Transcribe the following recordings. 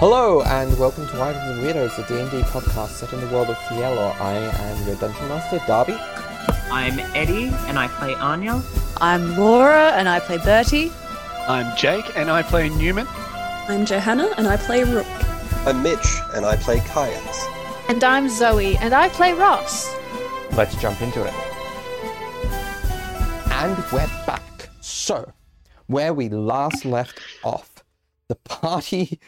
Hello and welcome to Writers and Weirdos, the D&D podcast set in the world of Fielor. I am your Dungeon Master, Darby. I'm Eddie, and I play Anya. I'm Laura, and I play Bertie. I'm Jake, and I play Newman. I'm Johanna, and I play Rook. I'm Mitch, and I play Kyans. And I'm Zoe, and I play Ross. Let's jump into it. And we're back. So, where we last left off, the party...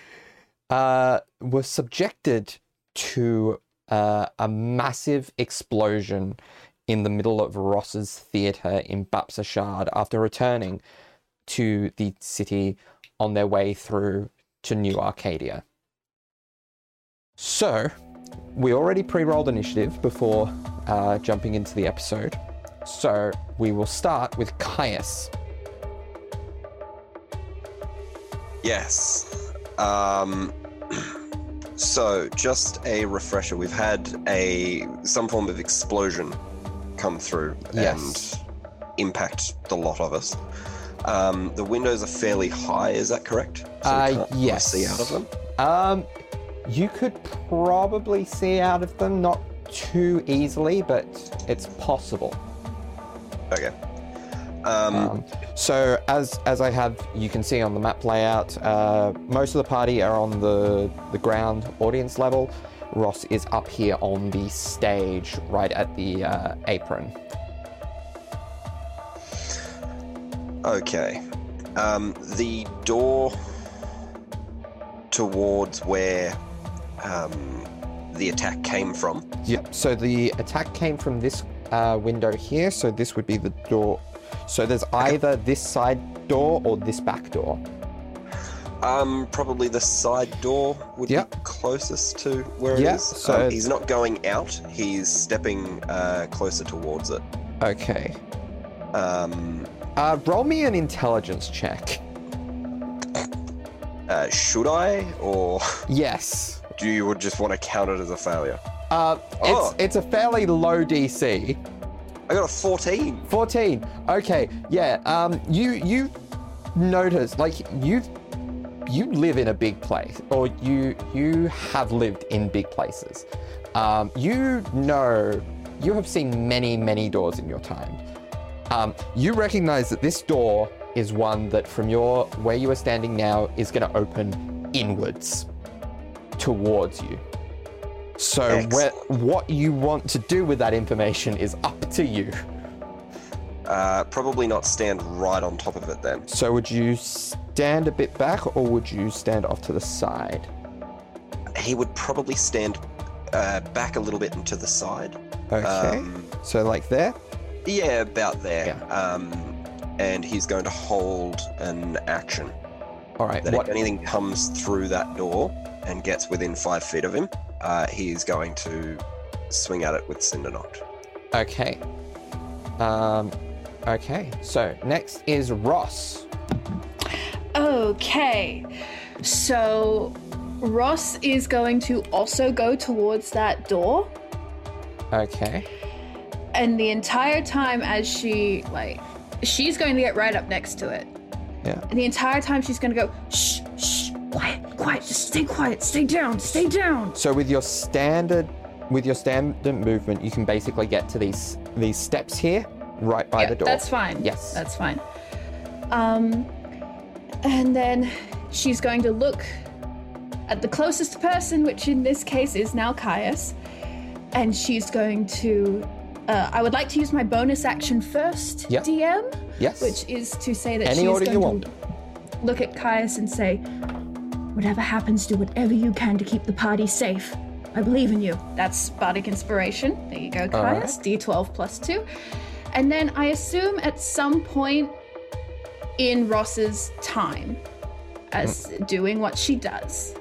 was subjected to a massive explosion in the middle of Ross's theatre in Bapsashard after returning to the city on their way through to New Arcadia. So, we already pre-rolled initiative before jumping into the episode, so we will start with Caius. Yes. So just a refresher, we've had some form of explosion come through and impact the lot of us. The windows are fairly high, is that correct? So we can't see out of them? You could probably see out of them, not too easily, but it's possible. Okay. So as I have, you can see on the map layout, most of the party are on the ground audience level. Ross is up here on the stage, right at the apron. Okay. The door towards where the attack came from. Yep. So the attack came from this window here. So this would be the door. So there's either this side door or this back door. Probably the side door would be closest to where it is. So he's not going out. He's stepping closer towards it. Okay. Roll me an intelligence check. Should I or? Yes. Do you just want to count it as a failure? It's a fairly low DC. I got a 14. 14. Okay. Yeah. You notice, like, you live in a big place, or you have lived in big places. You have seen many, many doors in your time. You recognize that this door is one that from where you are standing now is going to open inwards towards you. So what you want to do with that information is up to you. Probably not stand right on top of it then. So would you stand a bit back or would you stand off to the side? He would probably stand back a little bit and to the side. Okay. So like there? Yeah, about there. Yeah. And he's going to hold an action. All right. That if anything comes through that door and gets within 5 feet of him, he is going to swing at it with Cinder Knot. Okay. Okay, so next is Ross. Okay, so Ross is going to also go towards that door. Okay. And the entire time as she's going to get right up next to it. Yeah. And the entire time she's going to go, shh, shh. Quiet, just stay quiet, stay down. So with your standard movement, you can basically get to these steps here, right by the door. That's fine. Yes. That's fine. And then she's going to look at the closest person, which in this case is now Caius, and she's going to, I would like to use my bonus action first, yep. DM. Yes. Which is to say that she's going to look at Caius and say, whatever happens, do whatever you can to keep the party safe. I believe in you. That's bardic inspiration. There you go, Caius. Right. D12 plus 2. And then I assume at some point in Ross's time as doing what she does,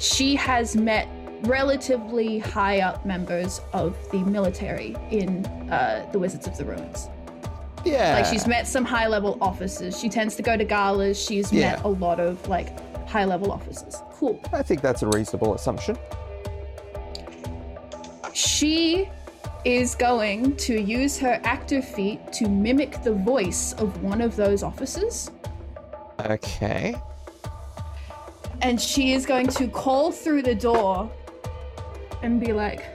she has met relatively high up members of the military in the Wizards of the Ruins. Yeah. Like she's met some high level officers. She tends to go to galas. She's met a lot of high-level officers. Cool. I think that's a reasonable assumption. She is going to use her actor feat to mimic the voice of one of those officers. Okay. And she is going to call through the door and be like,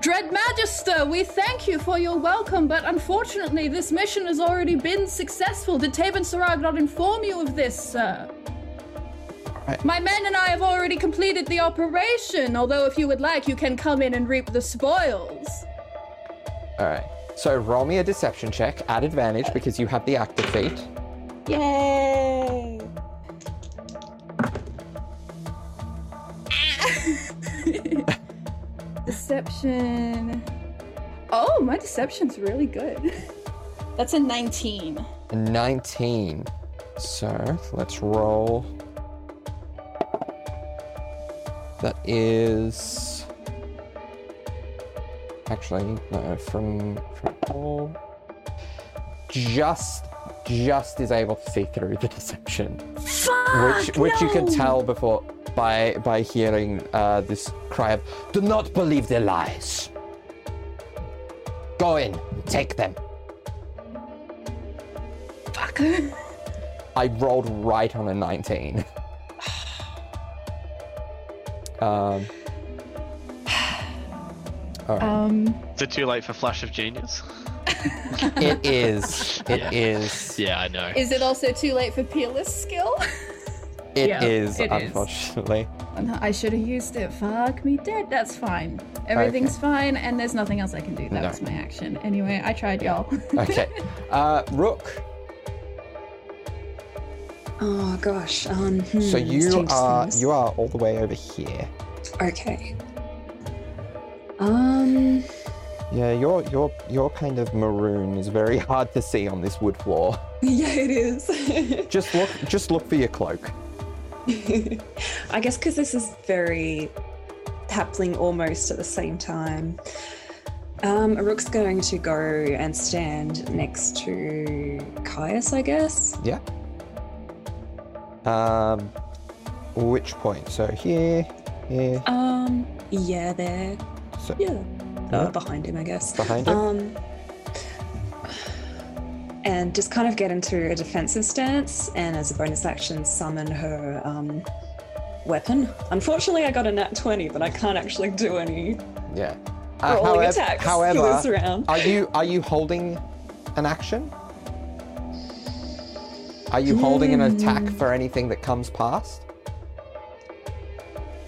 "Dread Magister, we thank you for your welcome, but unfortunately this mission has already been successful. Did Taven Sarag not inform you of this, sir? My men and I have already completed the operation, although if you would like, you can come in and reap the spoils." All right. So roll me a deception check at advantage because you have the active feat. Yay! Deception. Oh, my deception's really good. That's a 19. A 19. So let's roll. That is... Actually, no, from all... Just is able to see through the deception. Fuck, which you can tell before by hearing this cry of, "Do not believe their lies. Go in, take them." Fuck. I rolled right on a 19. All right. Is it too late for Flash of Genius? It is. It is. Yeah, I know. Is it also too late for Peerless Skill? It is, unfortunately. I should have used it. Fuck me dead. That's fine. Everything's fine, and there's nothing else I can do. That was my action. Anyway, I tried, y'all. Okay. Rook. Oh, gosh. So you are all the way over here. Okay. Yeah, your kind of maroon is very hard to see on this wood floor. Yeah, it is. just look for your cloak. I guess because this is very happening almost at the same time. Rook's going to go and stand next to Caius, I guess. Yeah. Which point? So here. Yeah, there. So, yeah. Behind him, I guess. Behind him. And just kind of get into a defensive stance, and as a bonus action, summon her weapon. Unfortunately, I got a nat 20, but I can't actually do any rolling attacks. However, this round. Are you holding an action? Are you holding an attack for anything that comes past?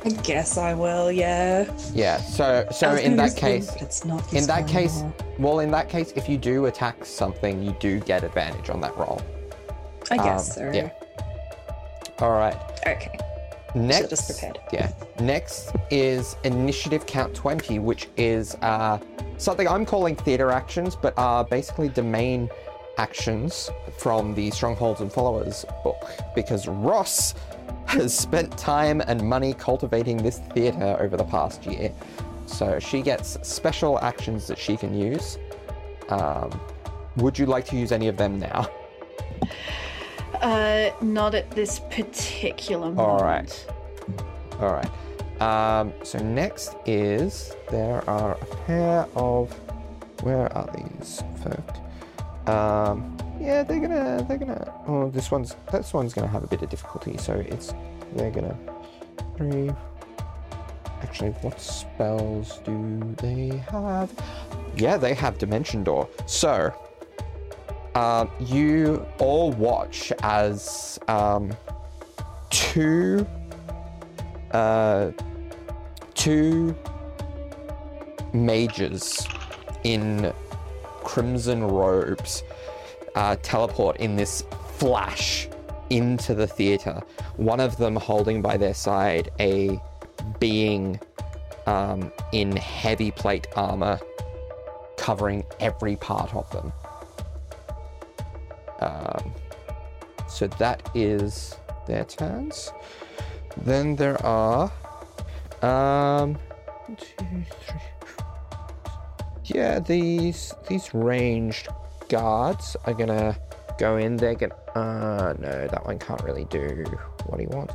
I guess I will, yeah. Yeah, so in that case, in that case, if you do attack something, you do get advantage on that roll. I guess so. Yeah. All right. Okay. Next, so just prepared. Yeah. Next is initiative count 20, which is something I'm calling theater actions, but are basically domain actions from the Strongholds and Followers book, because Ross has spent time and money cultivating this theatre over the past year. So she gets special actions that she can use. Would you like to use any of them now? Not at this particular moment. All right. So next is, there are a pair of, where are these folk? Yeah, they're gonna. Oh, this one's gonna have a bit of difficulty. So they're gonna. Three. Actually, what spells do they have? Yeah, they have Dimension Door. So, you all watch as two mages in crimson robes. Teleport in this flash into the theatre, one of them holding by their side a being in heavy plate armour covering every part of them. So that is their turns. Then there are... 1, 2, 3... Yeah, these ranged... guards are gonna go in. They're gonna no, that one can't really do what he wants,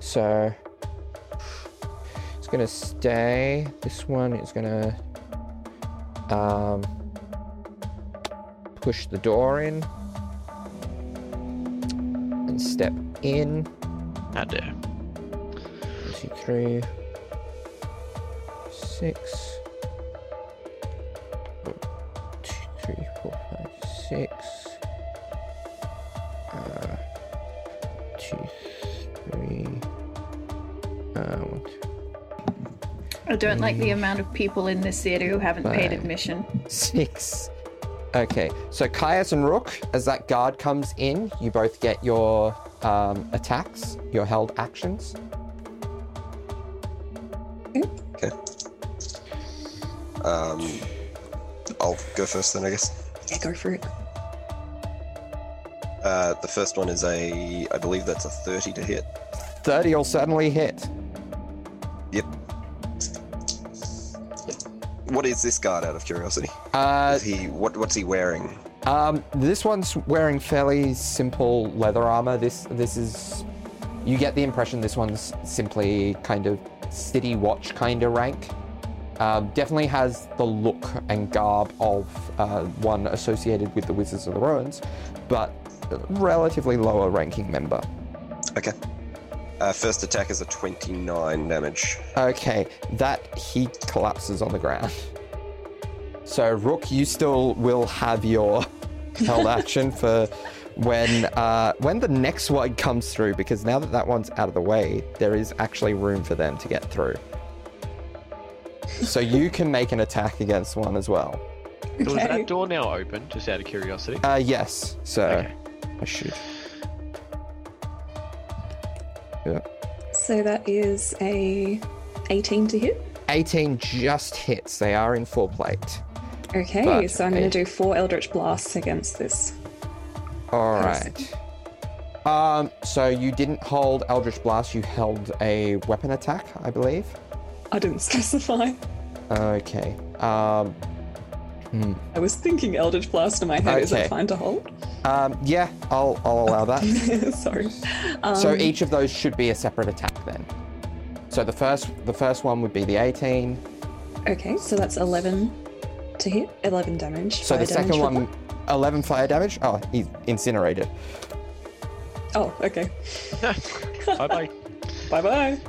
so it's gonna stay. This one is gonna push the door in and step in. How dare 63, 6, 3, 4, 5, 6, 2, 3, 1, 2. I don't like the amount of people in this theatre who haven't paid admission. 6. Okay, so Caius and Rook, as that guard comes in, you both get your attacks, your held actions. Okay. I'll go first then, I guess. Yeah, go for it. The first one is I believe that's a 30 to hit. 30 will certainly hit. Yep. What is this guard, out of curiosity? What's he wearing? This one's wearing fairly simple leather armor. This is, you get the impression this one's simply kind of city watch kind of rank. Definitely has the look and garb of one associated with the Wizards of the Rohans, but a relatively lower ranking member. Okay. First attack is a 29 damage. Okay, that he collapses on the ground. So, Rook, you still will have your held action for when the next one comes through, because now that one's out of the way, there is actually room for them to get through. So you can make an attack against one as well. Okay. So is that door now open, just out of curiosity? Yes. So, okay. I should... Yeah. So that is a 18 to hit? 18 just hits. They are in full plate. Okay, but so I'm going to do 4 Eldritch Blasts against this. All person. Right. So you didn't hold Eldritch Blast, you held a weapon attack, I believe? I didn't specify. Okay. I was thinking Eldritch Blast in my head. Okay. Is that fine to hold? Yeah, I'll allow that. Sorry. So each of those should be a separate attack then. So the first one would be the 18. Okay, so that's 11 to hit, 11 damage. So the second one, 11 fire damage. Oh, he's incinerated. Oh, okay. Bye-bye. Bye-bye.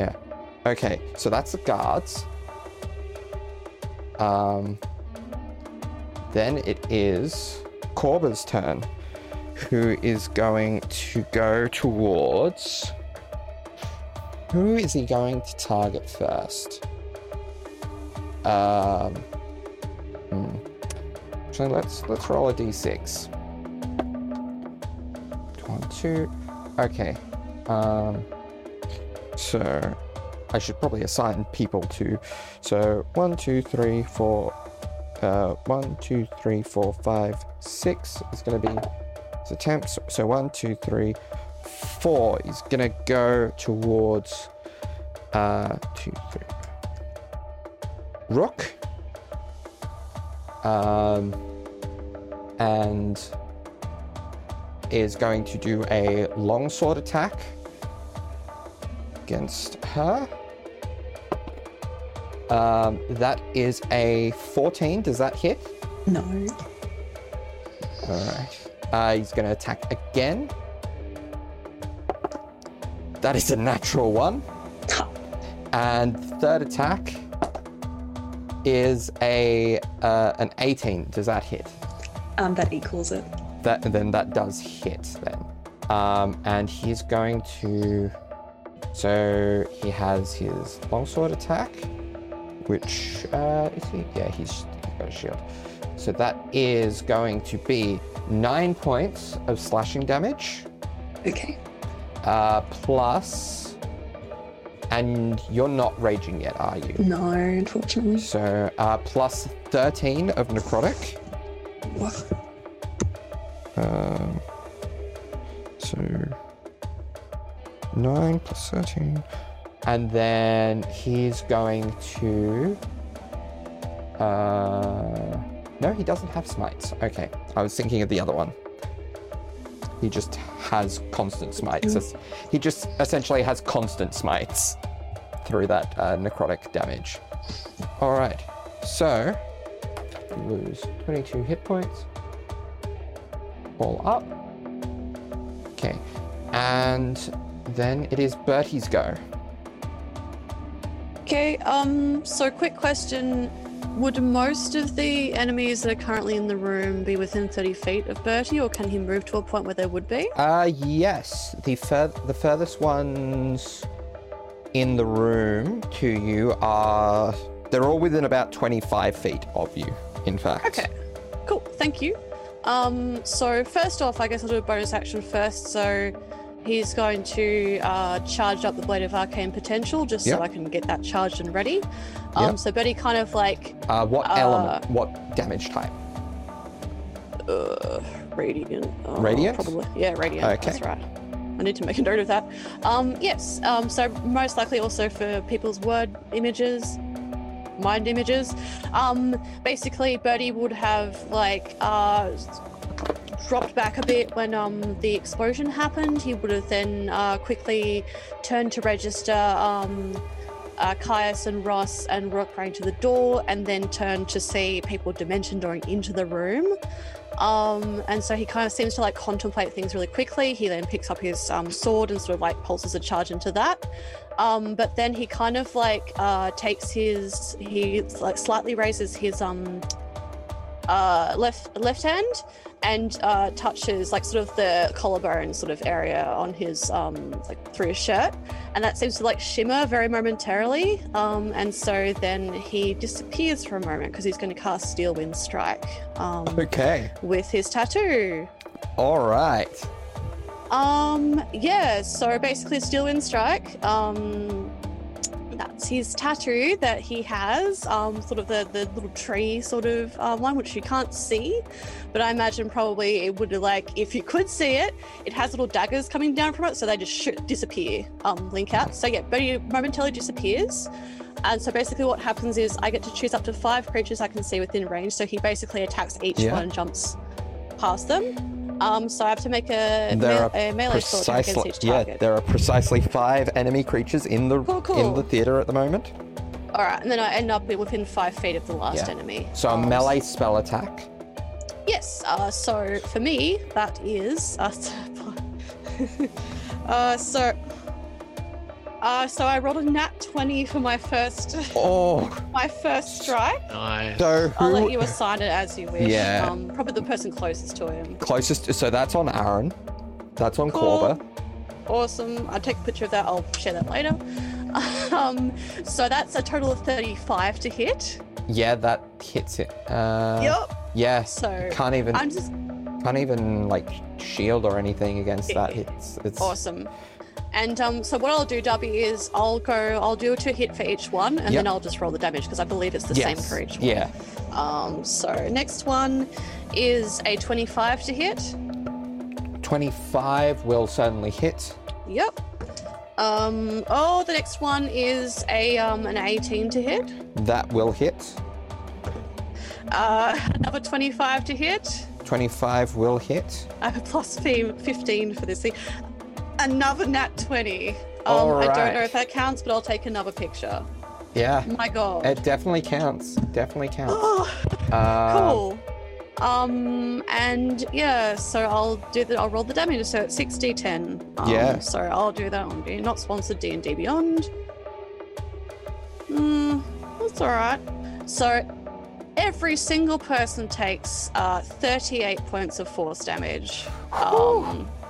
Yeah. Okay, so that's the guards. Then it is Corba's turn, who is going to go towards... Who is he going to target first? Actually, let's roll a d6. 1, 2... Okay. So... I should probably assign people to... So, 1, 2, 3, 4... 1, 2, 3, 4, 5, 6 is going to be his attempts. So 1, 2, 3, 4 is going to go towards 2, 3. Rook. And is going to do a longsword attack against her. That is a 14. Does that hit? No. All right. He's going to attack again. That is a natural one. And third attack is an 18. Does that hit? That equals it. That does hit then. And he's going to... So he has his longsword attack. Which, is he? Yeah, he's got a shield. So that is going to be 9 points of slashing damage. Okay. Plus, and you're not raging yet, are you? No, unfortunately. So, plus 13 of necrotic. What? So, 9 plus 13... And then he's going to... No, he doesn't have smites. Okay, I was thinking of the other one. He just has constant smites. He just essentially has constant smites through that necrotic damage. All right, so you lose 22 hit points. All up. Okay, and Then it is Bertie's go. Okay, so quick question. Would most of the enemies that are currently in the room be within 30 feet of Bertie, or can he move to a point where they would be? Yes. The furthest ones in the room to you are... They're all within about 25 feet of you, in fact. Okay, cool. Thank you. So first off, I guess I'll do a bonus action first. So he's going to charge up the Blade of Arcane Potential just so I can get that charged and ready. So Bertie kind of like... what element? What damage type? Radiant. Radiant? Probably. Yeah, Radiant. Okay. That's right. I need to make a note of that. Yes. So most likely also for people's word images... mind images. Basically, Bertie would have like dropped back a bit when the explosion happened. He would have then quickly turned to register Caius and Ross and Rook running to the door, and then turned to see people dimension dooring into the room. And so he kind of seems to like contemplate things really quickly. He then picks up his sword and sort of like pulses a charge into that. But then he kind of like takes his, he like slightly raises his left hand and touches like sort of the collarbone sort of area on his like through his shirt, and that seems to like shimmer very momentarily, and so then he disappears for a moment because he's going to cast Steel Wind Strike with his tattoo. All right. Yeah, so basically Steel Wind Strike, that's his tattoo that he has, sort of the little tree sort of one, which you can't see, but I imagine probably it would, like, if you could see it, it has little daggers coming down from it, so they just disappear, blink out. So yeah, Bertie momentarily disappears. And so basically what happens is I get to choose up to 5 creatures I can see within range, so he basically attacks each one and jumps past them. So I have to make a melee sword against each target. Yeah, there are precisely 5 enemy creatures in the in the theater at the moment. All right, and then I end up within 5 feet of the last enemy. So a melee spell attack. Yes. So for me, that is. So I rolled a nat 20 for my first. My first strike. Nice. So I'll let you assign it as you wish. Yeah. Probably the person closest to him. Closest. So that's on Aaron. That's on Corba. Awesome. I'll take a picture of that. I'll share that later. So that's a total of 35 to hit. Yeah, that hits it. Yep. Yeah. So can't even. Can't even like shield or anything against that. It's awesome. And so what I'll do, Dubby, is I'll do a 2 hit for each one, and then I'll just roll the damage because I believe it's the same for each one. Yeah. So next one is a 25 to hit. 25 will certainly hit. Yep. The next one is a an 18 to hit. That will hit. Another 25 to hit. 25 will hit. I have a plus 15 for this thing. Another nat 20. Right. I don't know if that counts, but I'll take another picture. Yeah. My God. It definitely counts. Oh, cool. And yeah, so I'll roll the damage. So it's 6d10. So I'll do that on Not sponsored D&D Beyond. That's all right. So every single person takes 38 points of force damage.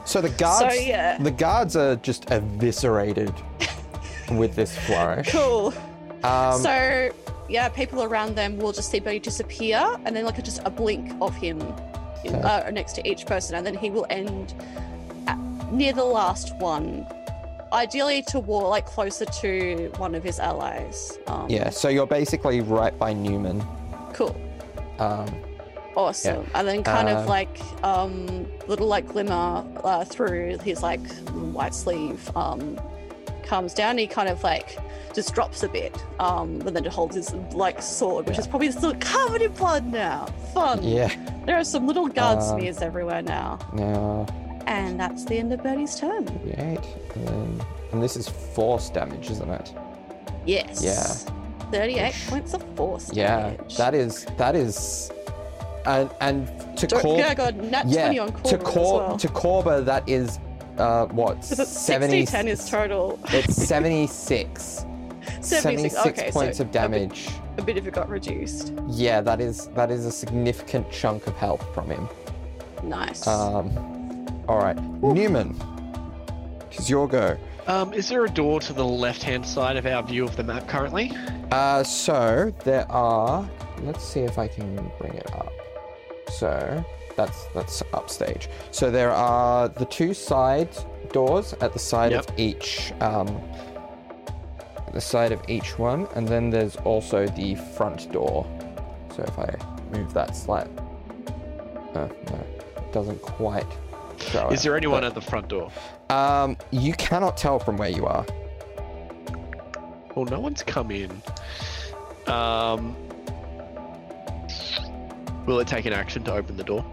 So the guards, the guards are just eviscerated with this flourish. Cool. So yeah, people around them will just see Bertie disappear, and then like just a blink of him next to each person, and then he will end near the last one, ideally closer to one of his allies. So you're basically right by Newman. Cool. Awesome. Yeah. And then kind of like little like glimmer through his like white sleeve comes down. He kind of like just drops a bit and then holds his like sword, which is probably still covered in blood now. Fun. Yeah. There are some little guard smears everywhere now. And that's the end of Bertie's turn. Right. And this is force damage, isn't it? Yes. Yeah. 38 points of force damage. Yeah. That is. And to Corba, that is what? 60/10 is total. It's 76. 76 okay, points so of damage. A bit if it got reduced. Yeah, that is a significant chunk of health from him. Nice. All right, ooh. Newman, it's your go. Is there a door to the left-hand side of our view of the map currently? So there are. Let's see if I can bring it up. So that's upstage. So there are the two side doors at the side of each. The side of each one, and then there's also the front door. So if I move that slightly, no, it doesn't quite show. Is there anyone at the front door? You cannot tell from where you are. Well, no one's come in. Will it take an action to open the door?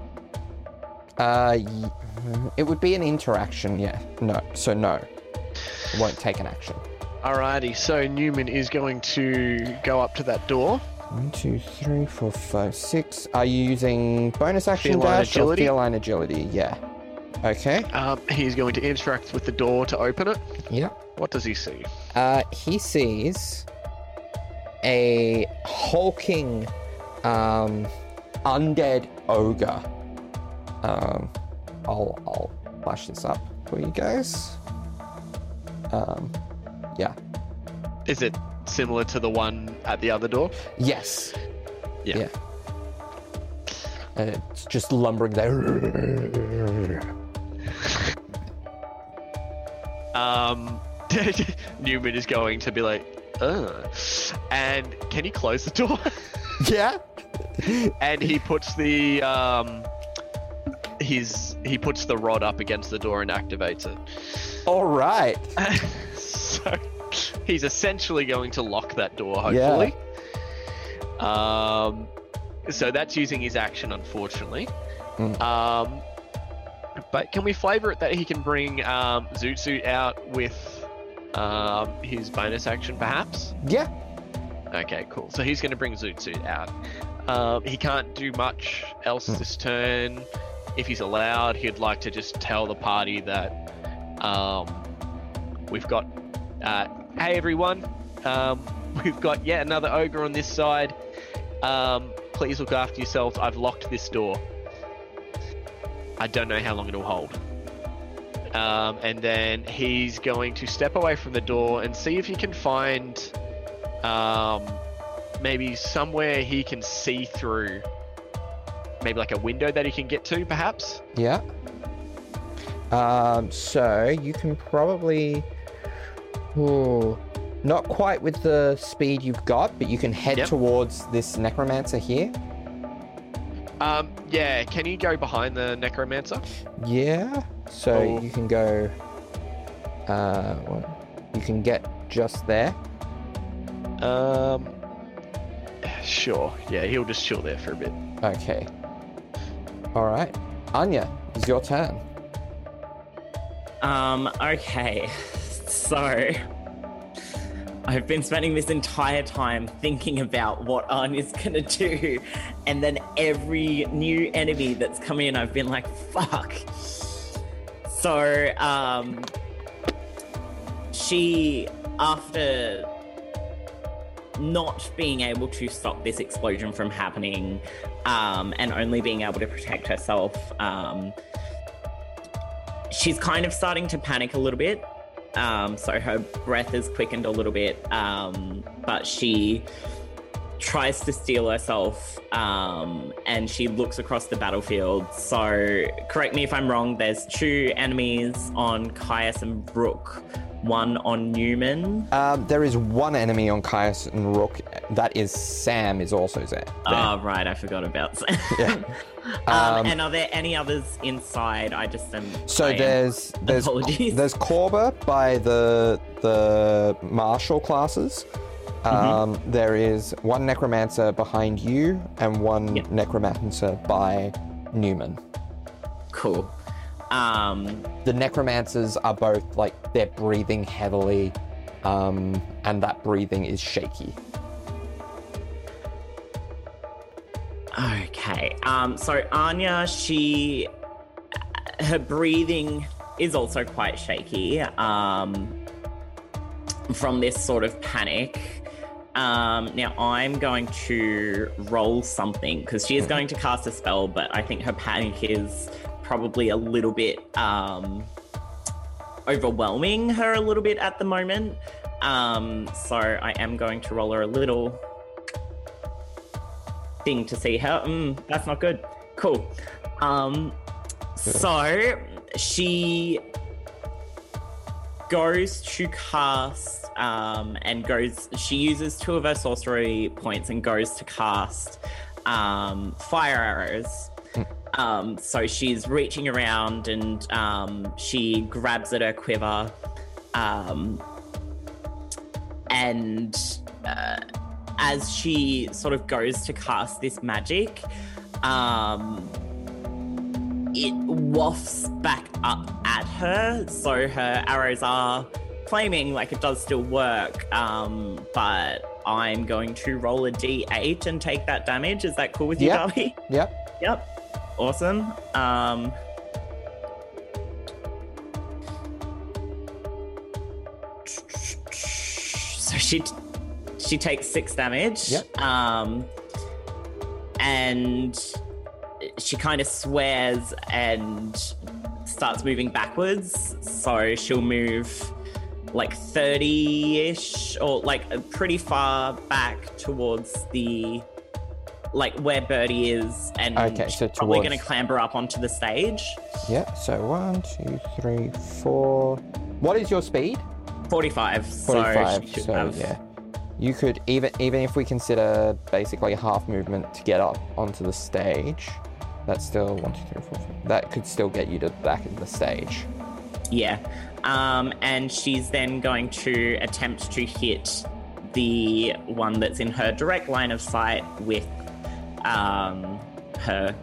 It would be an interaction, yeah. No, so no, it won't take an action. Alrighty, so Newman is going to go up to that door. 1, 2, 3, 4, 5, 6. Are you using bonus action dash or feline agility? Yeah. Okay. He's going to interact with the door to open it. Yeah. What does he see? He sees a hulking undead ogre. I'll flash this up for you guys. Yeah. Is it similar to the one at the other door? Yes. Yeah. And it's just lumbering there. Newman is going to be like, ugh. And can you close the door? Yeah. And he puts the he puts the rod up against the door and activates it. All right. So he's essentially going to lock that door, hopefully. Yeah. So that's using his action, unfortunately. Mm. But can we flavor it that he can bring Zoot Suit out with his bonus action, perhaps? Yeah. Okay, cool. So he's going to bring Zoot Suit out. He can't do much else this turn. If he's allowed, he'd like to just tell the party that... we've got, hey everyone, we've got yet another ogre on this side. Please look after yourselves. I've locked this door. I don't know how long it'll hold. And then he's going to step away from the door and see if he can find, maybe somewhere he can see through, maybe like a window that he can get to, perhaps. Yeah. So you can probably not quite with the speed you've got, but you can head towards this necromancer here. Yeah, can you go behind the necromancer? Yeah, so you can go you can get just there. Sure, yeah, he'll just chill there for a bit. Okay. Alright, Anya, it's your turn. Okay, so I've been spending this entire time thinking about what Anya's gonna do, and then every new enemy that's come in, I've been like, fuck. So, she, after not being able to stop this explosion from happening, and only being able to protect herself, she's kind of starting to panic a little bit, so her breath is quickened a little bit, but she tries to steel herself, and she looks across the battlefield. So correct me if I'm wrong, there's two enemies on Caius and Brook, one on Newman. There is one enemy on Caius and Rook. That is Sam is also there. Oh, right. I forgot about Sam. Yeah. And are there any others inside? I just am... So there's Corba by the martial classes. There is one necromancer behind you and one necromancer by Newman. Cool. The necromancers are both like they're breathing heavily, and that breathing is shaky. Okay. So Anya, her breathing is also quite shaky from this sort of panic. Now I'm going to roll something because she is going to cast a spell, but I think her panic is probably a little bit overwhelming her a little bit at the moment. So I am going to roll her a little thing to see how. That's not good. Cool. So she goes to cast she uses two of her sorcery points and goes to cast fire arrows. So she's reaching around and she grabs at her quiver and as she sort of goes to cast this magic, it wafts back up at her, so her arrows are flaming, like it does still work, but I'm going to roll a d8 and take that damage. Is that cool with you, Darby? Yep. Awesome. So she takes 6 damage. Yep. And she kind of swears and starts moving backwards, so she'll move like 30-ish or like pretty far back towards the like where Birdie is, and so probably going to clamber up onto the stage. Yeah, so 1, 2, 3, 4. What is your speed? 45. You could even if we consider basically half movement to get up onto the stage, that's still 1, 2, 3, 4, 5. That could still get you to the back of the stage. Yeah. And she's then going to attempt to hit the one that's in her direct line of sight with her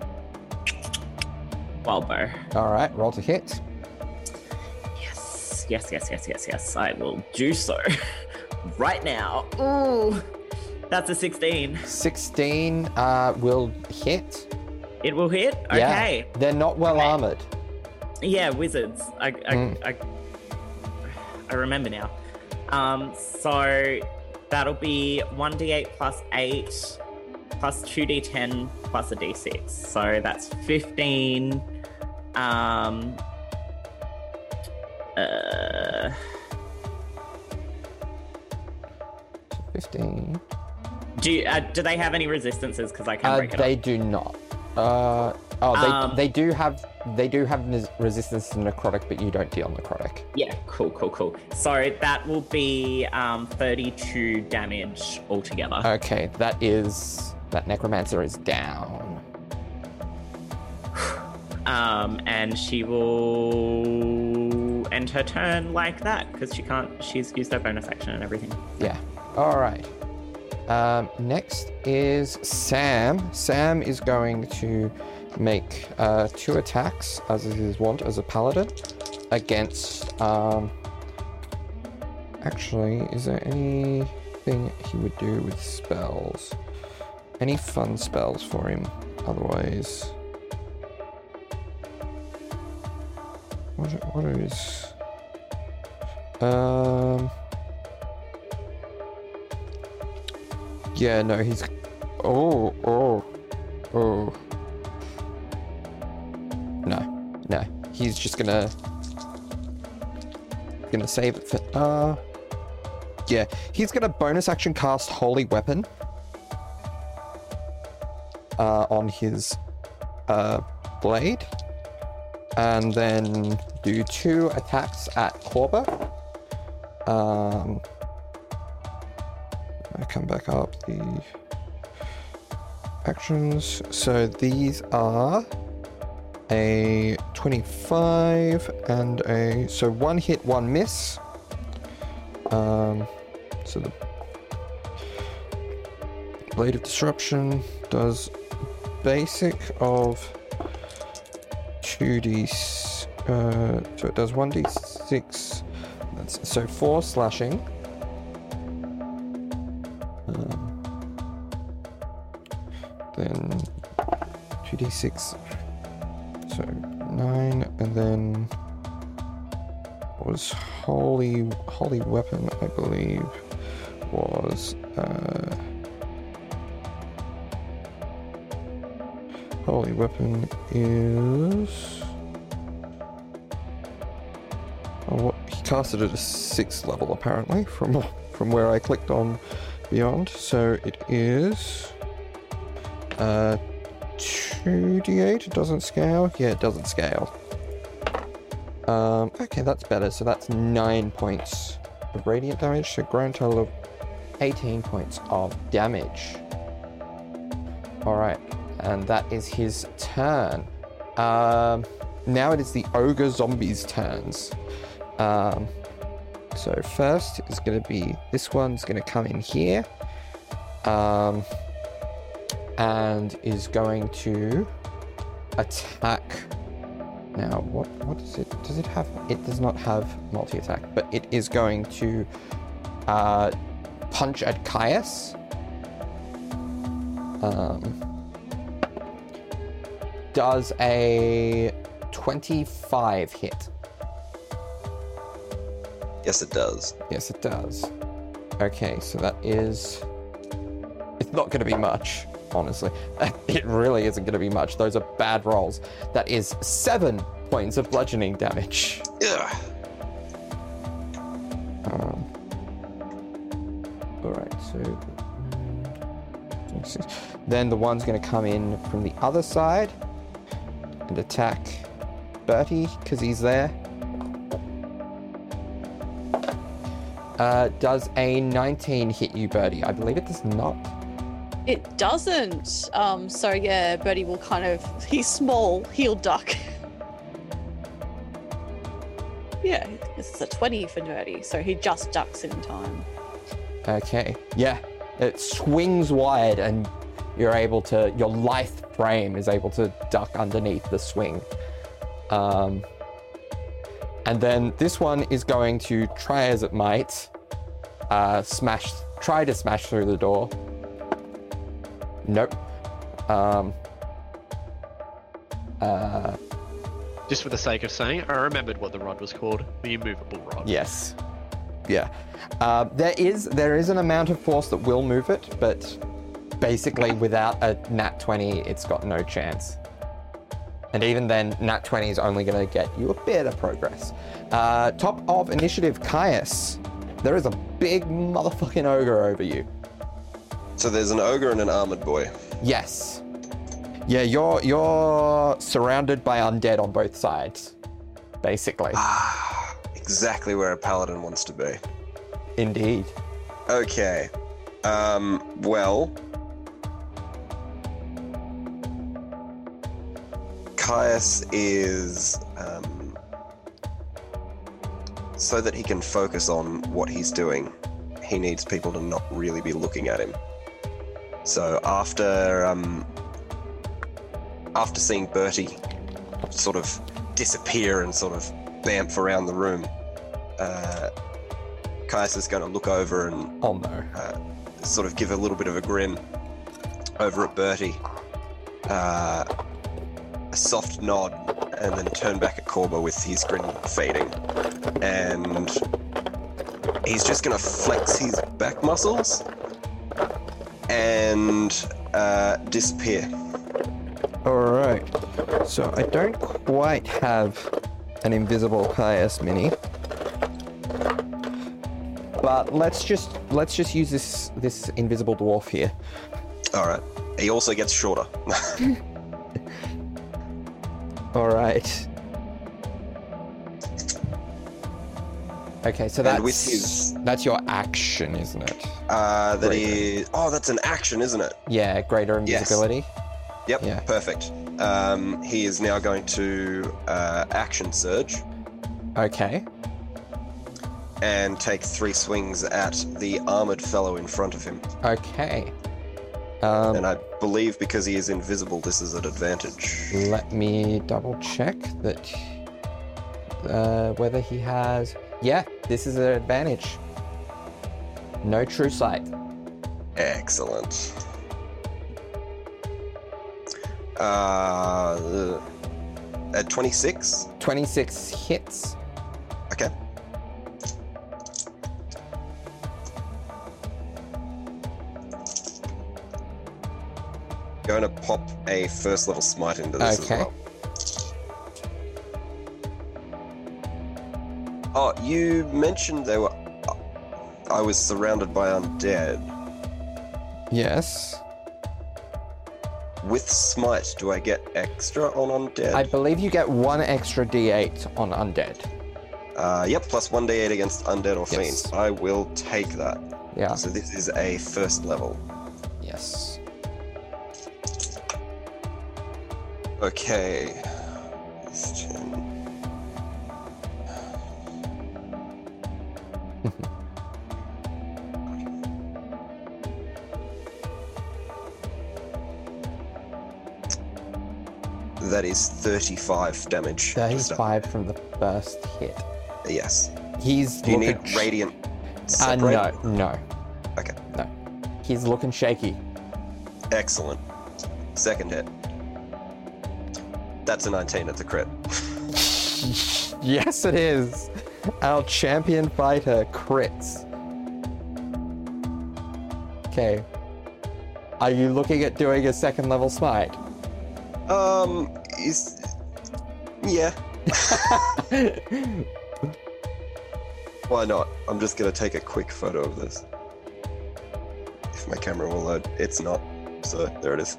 wild bow. All right, roll to hit. Yes. I will do so right now. Ooh, that's a 16. 16 will hit. It will hit? Okay. Yeah. They're not well armored. Yeah, wizards. I remember now. So that'll be 1d8 plus 8 plus 2d10 plus a d6. So that's 15. Do they have any resistances? Because I can't break it They up. Do not. They do have resistance to necrotic, but you don't deal necrotic. Yeah, cool. So that will be 32 damage altogether. Okay, that necromancer is down. And she will end her turn like that because she's used her bonus action and everything. Yeah. All right. Next is Sam. Sam is going to make 2 attacks, as is his wont as a paladin, against... Actually, is there anything he would do with spells? Any fun spells for him? Otherwise... What is... Yeah, no, he's... Oh. No. He's just gonna save it for... Yeah, he's gonna bonus action cast Holy Weapon on his blade. And then do 2 attacks at Corba. I come back up the actions. So these are a 25 and a... So 1 hit, 1 miss. So the Blade of Disruption does basic of 2d... so it does 1d6. So 4 slashing. Then 2d6, so 9, and then was Holy Weapon, I believe, was Holy Weapon is... Oh, what, he casted it at a 6th level apparently from where I clicked on Beyond, so it is 2d8. It doesn't scale. Yeah, it doesn't scale. Okay, that's better. So that's 9 points of radiant damage, so grand total of 18 points of damage. Alright, and that is his turn. Now it is the ogre zombies' turns. So first is going to be... this one's going to come in here. And is going to attack... Now, what does it... does it have... it does not have multi-attack, but it is going to punch at Caius. Does a 25 hit? Yes, it does. Yes, it does. Okay, so that is... it's not going to be much, honestly. It really isn't going to be much. Those are bad rolls. That is 7 points of bludgeoning damage. Ugh. Alright, so... then the one's going to come in from the other side and attack Bertie, because he's there. Does a 19 hit you, Bertie? I believe it does not. It doesn't. So yeah, Bertie will kind of... he's small, he'll duck. Yeah, this is a 20 for Bertie, so he just ducks in time. Okay, yeah. It swings wide and you're able to... your lithe frame is able to duck underneath the swing. And then this one is going to try as it might, try to smash through the door. Nope. Just for the sake of saying, I remembered what the rod was called, the immovable rod. Yes. Yeah. There is an amount of force that will move it, but basically without a nat 20, it's got no chance. And even then, nat 20 is only going to get you a bit of progress. Top of initiative, Caius. There is a big motherfucking ogre over you. So there's an ogre and an armored boy. Yes. Yeah, you're surrounded by undead on both sides, basically. Exactly where a paladin wants to be. Indeed. Okay. Well... Caius is, so that he can focus on what he's doing, he needs people to not really be looking at him. So after seeing Bertie sort of disappear and sort of bamf around the room, Caius is going to look over and sort of give a little bit of a grin over at Bertie. A soft nod, and then turn back at Corba with his grin fading. And he's just going to flex his back muscles and disappear. Alright. So I don't quite have an invisible Caius mini. But let's just use this invisible dwarf here. Alright. He also gets shorter. All right. Okay, so that's your action, isn't it? That's an action, isn't it? Yeah, greater invisibility. Yes. Yep, yeah. Perfect. He is now going to action surge. Okay. And take 3 swings at the armored fellow in front of him. Okay. And I believe because he is invisible, this is an advantage. Let me double check that whether he has... yeah, this is an advantage. No true sight. Excellent. At 26? 26 hits. Okay. going to pop a first level smite into this as well. Oh, you mentioned they were. I was surrounded by undead. Yes. With smite, do I get extra on undead? I believe you get one extra d8 on undead. Yep, plus one d8 against undead or fiends. I will take that. Yeah. So this is a first level. Yes. Okay. That is 35 damage. 35 from the first hit. Yes. He's. Do you need radiant? No. Okay. No. He's looking shaky. Excellent. Second hit. That's a 19. It's a crit. Yes, it is. Our champion fighter crits. Okay. Are you looking at doing a second level smite? Yeah. Why not? I'm just going to take a quick photo of this. If my camera will load. It's not. So there it is.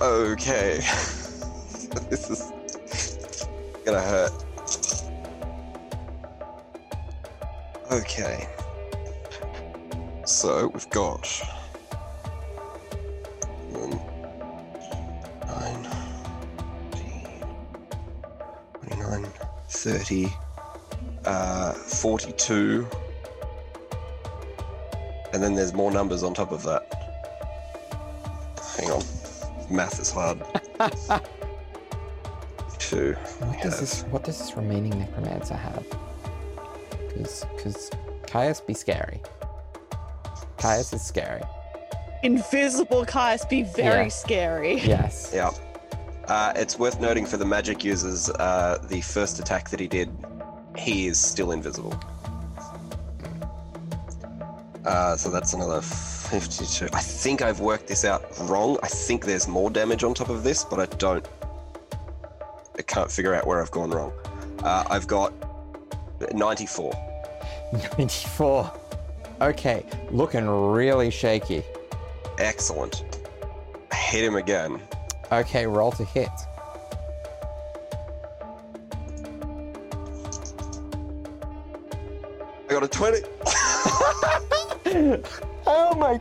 Okay. This is going to hurt. Okay. So we've got 30, 42, and then there's more numbers on top of that. Hang on, math is hard. Two. What does this remaining necromancer have? Because Caius be scary. Caius is scary. Invisible Caius be very scary. Yes. Yeah. It's worth noting for the magic users, the first attack that he did, he is still invisible. So that's another 52. I think I've worked this out wrong. I think there's more damage on top of this, but I can't figure out where I've gone wrong. I've got 94. 94. Okay. Looking really shaky. Excellent. Hit him again. Okay, roll to hit. I got a 20. Oh my.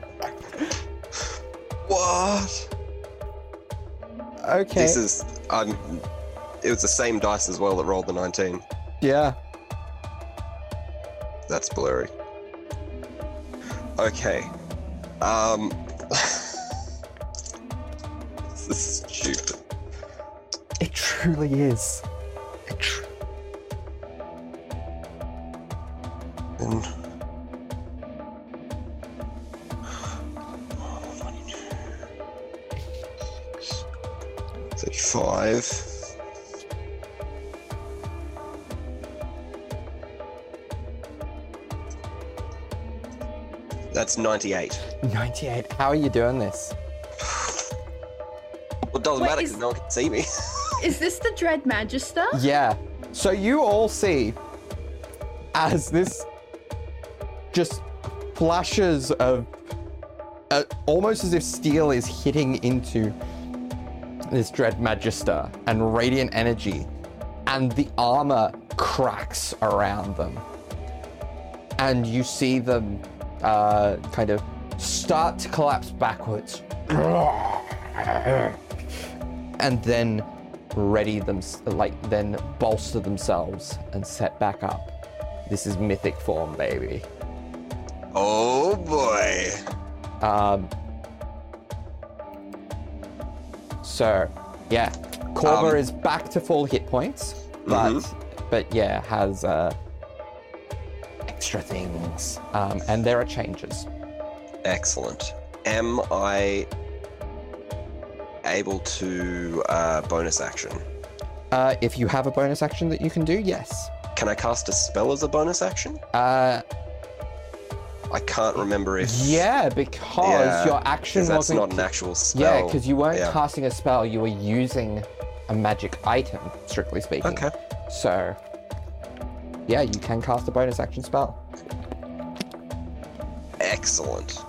What? Okay. This is. It was the same dice as well that rolled the 19. Yeah. That's blurry. Okay. This is stupid. It truly is. And... Oh, 22. 35. That's 98. 98. How are you doing this? Doesn't matter because no one can see me. Is this the Dread Magister? Yeah. So you all see as this just flashes of almost as if steel is hitting into this Dread Magister and radiant energy, and the armor cracks around them, and you see them kind of start to collapse backwards. And then bolster themselves and set back up. This is mythic form, baby. Oh boy. Corva is back to full hit points, but has extra things, and there are changes. Excellent. Am I able to bonus action? If you have a bonus action that you can do, yes. Can I cast a spell as a bonus action? I can't remember if... Yeah, because your action wasn't... that's not an actual spell. Yeah, because you weren't casting a spell, you were using a magic item, strictly speaking. Okay. So, yeah, you can cast a bonus action spell. Excellent.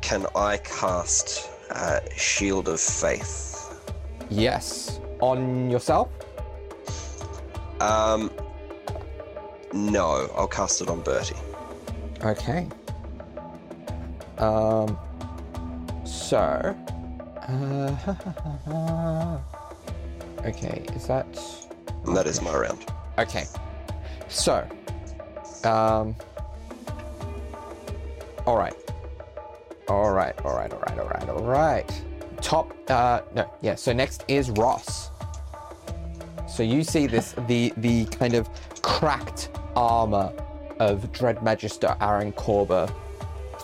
Can I cast Shield of Faith? Yes. On yourself? No, I'll cast it on Bertie. Okay. Okay, is that... And that is my round. Okay. So, All right. So next is Ross. So you see this, the kind of cracked armor of Dread Magister Aaron Korba,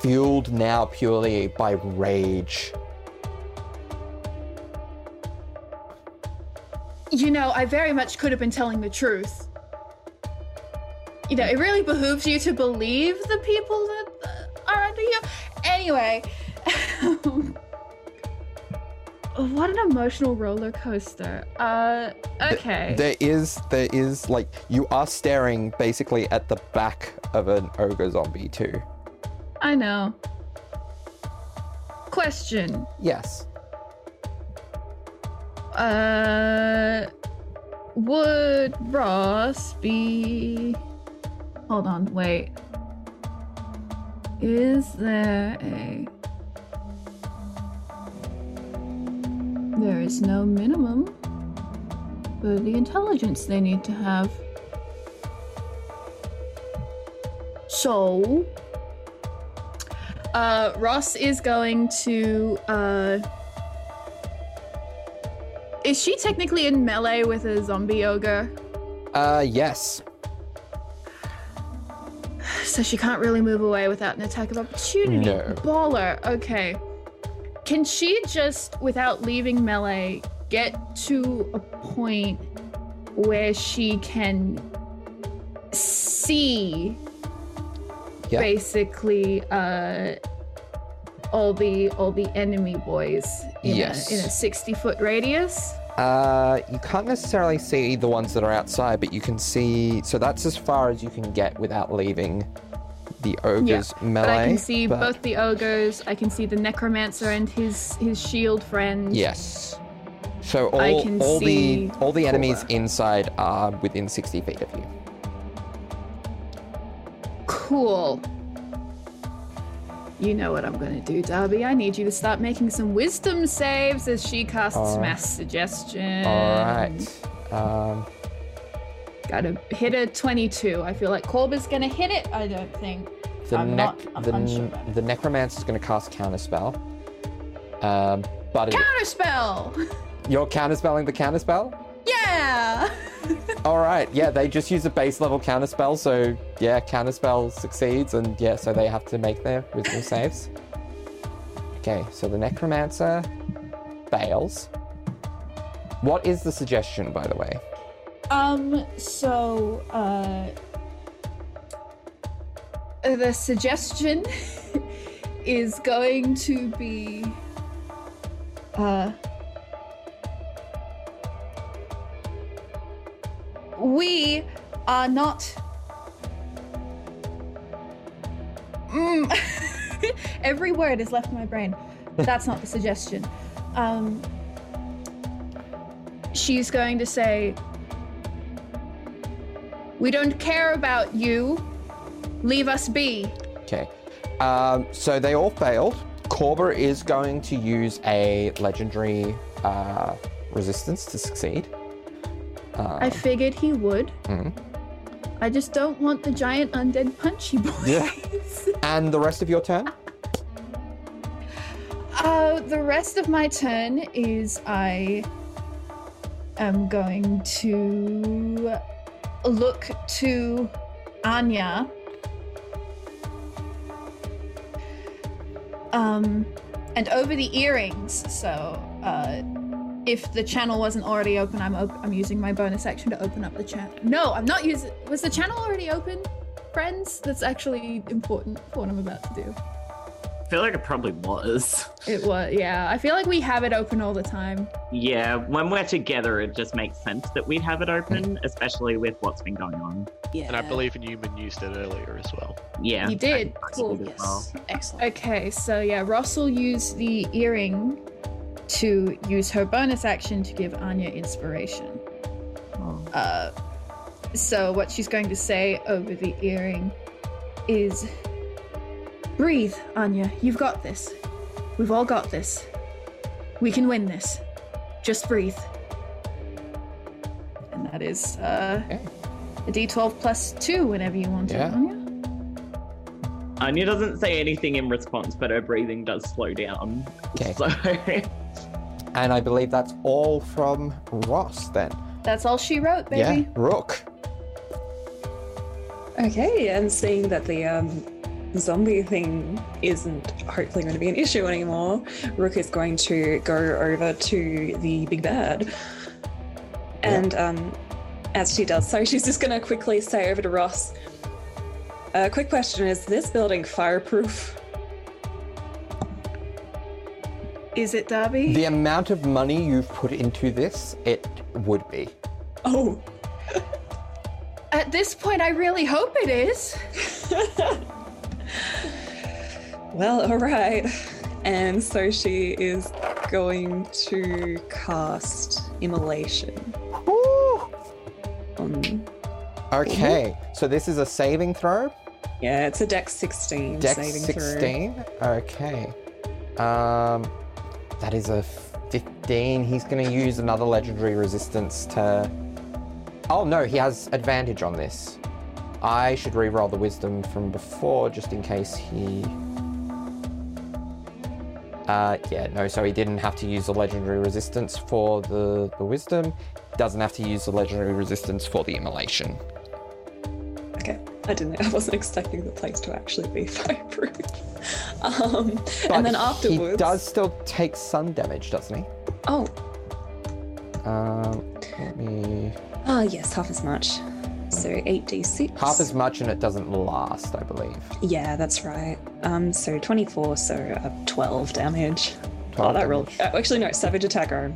fueled now purely by rage. You know, I very much could have been telling the truth. You know, it really behooves you to believe the people that are under you. Anyway, what an emotional roller coaster. Okay. There is like, you are staring basically at the back of an ogre zombie too. I know. Question. Yes. Would Ross be... Hold on, wait. Is there a... There is no minimum for the intelligence they need to have. So... Ross is going to... Is she technically in melee with a zombie ogre? Yes. So she can't really move away without an attack of opportunity. No. Baller. Okay. Can she just, without leaving melee, get to a point where she can see basically all the enemy boys in a 60-foot radius? You can't necessarily see the ones that are outside, but you can see... So that's as far as you can get without leaving the ogre's melee. But I can see both the ogres. I can see the necromancer and his shield friend. Yes. So all the enemies inside are within 60 feet of you. Cool. You know what I'm going to do, Darby. I need you to start making some wisdom saves as she casts Mass Suggestion. All right. Gotta hit a 22. I feel like Corba's going to hit it, I don't think. I'm unsure about it. The Necromancer's going to cast Counterspell. Counterspell! You're counterspelling the counterspell? Yeah! All right, yeah, they just use a base level counterspell, so yeah, counterspell succeeds, and yeah, so they have to make their wisdom saves. Okay, so the necromancer fails. What is the suggestion, by the way? The suggestion is going to be, we are not... Every word has left my brain. That's not the suggestion. She's going to say, we don't care about you. Leave us be. Okay. So they all failed. Korba is going to use a legendary resistance to succeed. I figured he would. Mm-hmm. I just don't want the giant undead punchy boys. Yeah. And the rest of your turn? The rest of my turn is I am going to look to Anya. And over the earrings, so if the channel wasn't already open, I'm using my bonus section to open up the channel. No, I'm not using. Was the channel already open, friends? That's actually important for what I'm about to do. I feel like it probably was. It was, yeah. I feel like we have it open all the time. Yeah, when we're together, it just makes sense that we'd have it open, especially with what's been going on. Yeah. And I believe Newman used it earlier as well. Yeah. You did? Cool. Yes. Well. Excellent. Okay, so yeah, Russell used the earring to use her bonus action to give Anya inspiration. Oh. So what she's going to say over the earring is... Breathe, Anya. You've got this. We've all got this. We can win this. Just breathe. And that is a D12 plus 2 whenever you want it, Anya. Anya doesn't say anything in response, but her breathing does slow down. Okay. So... and I believe that's all from Ross, then. That's all she wrote, baby. Yeah, Rook. Okay, and seeing that the... zombie thing isn't hopefully going to be an issue anymore, Rook is going to go over to the big bad. And as she does so, she's just going to quickly say over to Ross, a quick question, is this building fireproof? Is it, Darby? The amount of money you've put into this, it would be. Oh. At this point, I really hope it is. Well, all right. And so she is going to cast Immolation. Ooh. Okay, so this is a saving throw? Yeah, it's a Dex 16 saving throw. Dex 16? Okay. That is a 15. He's going to use another legendary resistance to... Oh, no, he has advantage on this. I should re-roll the wisdom from before, just in case he... so he didn't have to use the legendary resistance for the wisdom. Doesn't have to use the legendary resistance for the immolation. Okay, I wasn't expecting the place to actually be fireproof. And then afterwards... he does still take sun damage, doesn't he? Oh. Let me... Ah, yes, half as much. So 8d6. Half as much, and it doesn't last, I believe. Yeah, that's right. So 24, so 12 damage. 12 damage. That rolled. Actually, no, Savage Attacker.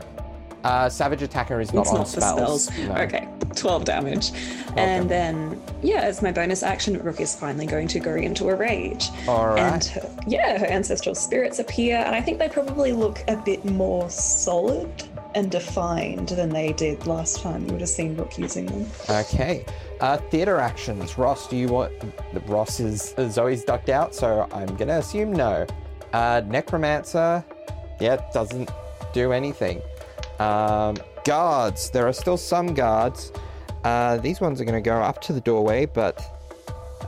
Savage Attacker is not on spells. No. Okay, 12 damage. 12 and damage. Then, as my bonus action, Rook is finally going to go into a rage. All right. And her ancestral spirits appear, and I think they probably look a bit more solid and defined than they did last time. You would have seen Rook using them. Okay. Theatre actions. Ross, do you want... Ross is... Zoe's ducked out, so I'm going to assume no. Necromancer, doesn't do anything. Guards. There are still some guards. These ones are going to go up to the doorway, but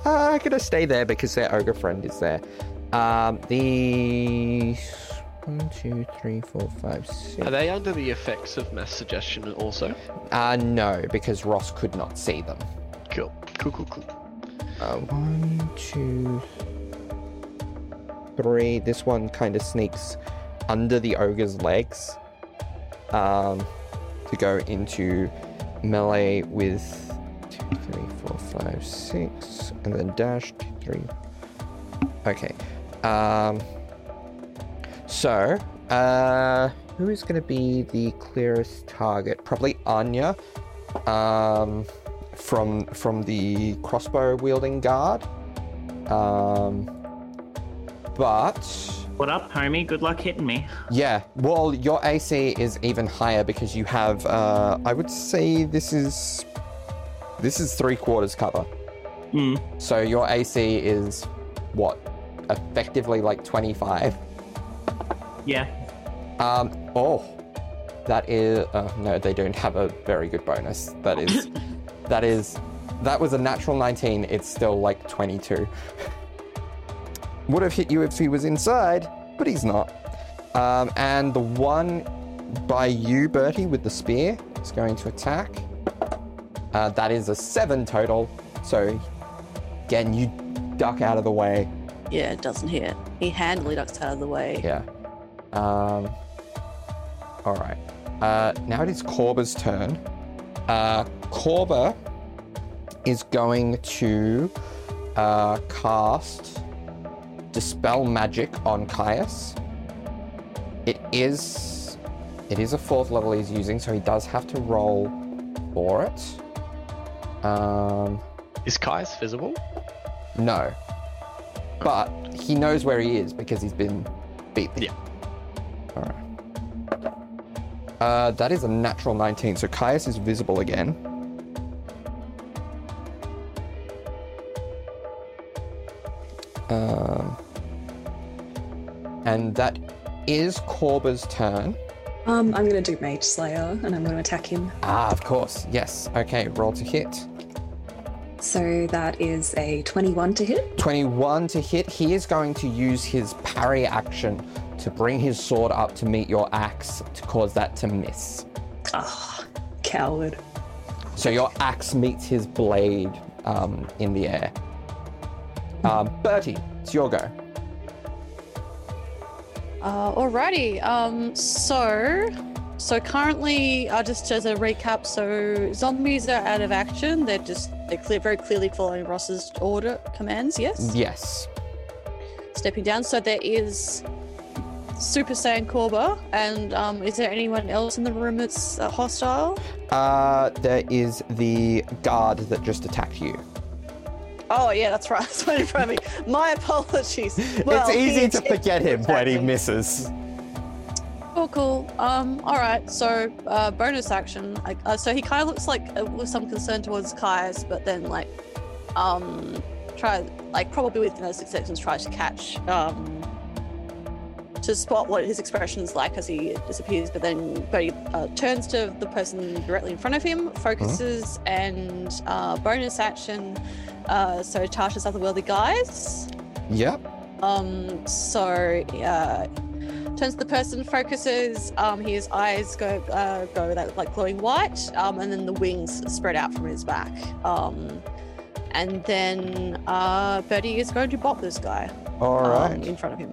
I'm going to stay there because their ogre friend is there. 1, 2, 3, 4, 5, 6. Are they under the effects of mass suggestion also? No, because Ross could not see them. Cool. 1, 2, 3. This one kind of sneaks under the ogre's legs to go into melee with 2, 3, 4, 5, 6, and then dash 2, 3. Okay. So, who is going to be the clearest target? Probably Anya, from the crossbow-wielding guard. But... What up, homie? Good luck hitting me. Yeah, well, your AC is even higher because you have, I would say this is 3/4 cover. Mm. So your AC is, what, effectively like 25? Yeah. That is... no, they don't have a very good bonus. That was a natural 19. It's still like 22. Would have hit you if he was inside, but he's not. And the one by you, Bertie, with the spear is going to attack. That is a 7 total. So, again, you duck out of the way. Yeah, it doesn't hit. He handily ducks out of the way. Yeah. All right. Now it is Corba's turn. Corba is going to cast Dispel Magic on Caius. It is a fourth level he's using, so he does have to roll for it. Is Caius visible? No. But he knows where he is because he's been beaten. Yeah. All right. That is a natural 19, so Caius is visible again. And that is Corba's turn. I'm going to do Mage Slayer, and I'm going to attack him. Ah, of course. Yes. Okay, roll to hit. So that is a 21 to hit. 21 to hit. He is going to use his parry action to bring his sword up to meet your axe to cause that to miss. Ah, oh, coward. So your axe meets his blade in the air. Bertie, it's your go. Alrighty. So currently, just as a recap, so zombies are out of action. They're very clearly following Ross's commands. Yes. Yes. Stepping down. So there is Super Saiyan Corba, and is there anyone else in the room that's hostile? There is the guard that just attacked you. Oh, yeah, that's right. That's right in front of me. My apologies. Well, it's easy to forget him when he misses. Cool. All right, so bonus action. So he kind of looks like with some concern towards Caius, but then, like, probably within those 6 seconds, try to catch, to spot what his expression's like as he disappears, but then Bertie turns to the person directly in front of him, focuses, and bonus action. So Tasha's otherworldly guys. Yep. So turns to the person, focuses. His eyes go that like glowing white, and then the wings spread out from his back. And then Bertie is going to bop this guy. All right. In front of him.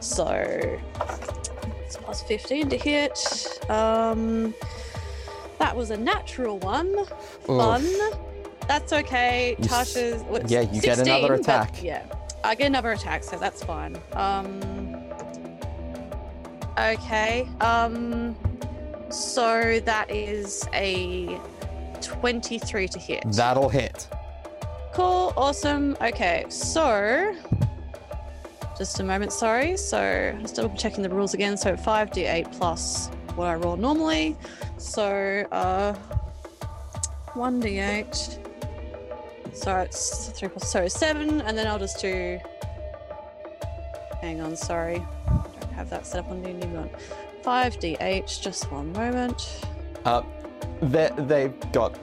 So it's plus 15 to hit. That was a natural one. Oof. Fun. That's okay. Tasha's. Yeah, you 16, get another attack. Yeah, I get another attack, so that's fine. Okay. So that is a 23 to hit. That'll hit. Cool. Awesome. Okay. So, just a moment. Sorry. So, just double checking the rules again. So 5d8 plus what I roll normally. So, 1d8. So it's 7, and then I'll just do. Hang on, sorry. I don't have that set up on the new one. 5d8, just one moment. They've got.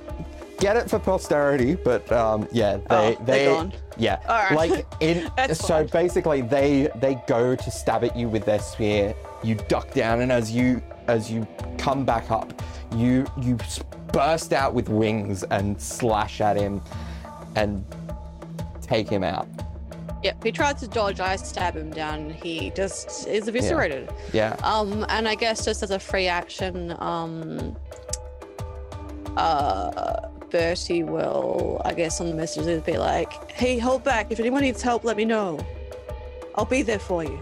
Get it for posterity, but they're gone. Yeah. All right. So basically, they go to stab at you with their spear. You duck down, and as you come back up, you burst out with wings and slash at him. And take him out. Yep, he tried to dodge, I stab him down, he just is eviscerated. Yeah. And I guess just as a free action, Bertie will, I guess on the messages, be like, hey, hold back, if anyone needs help, let me know. I'll be there for you.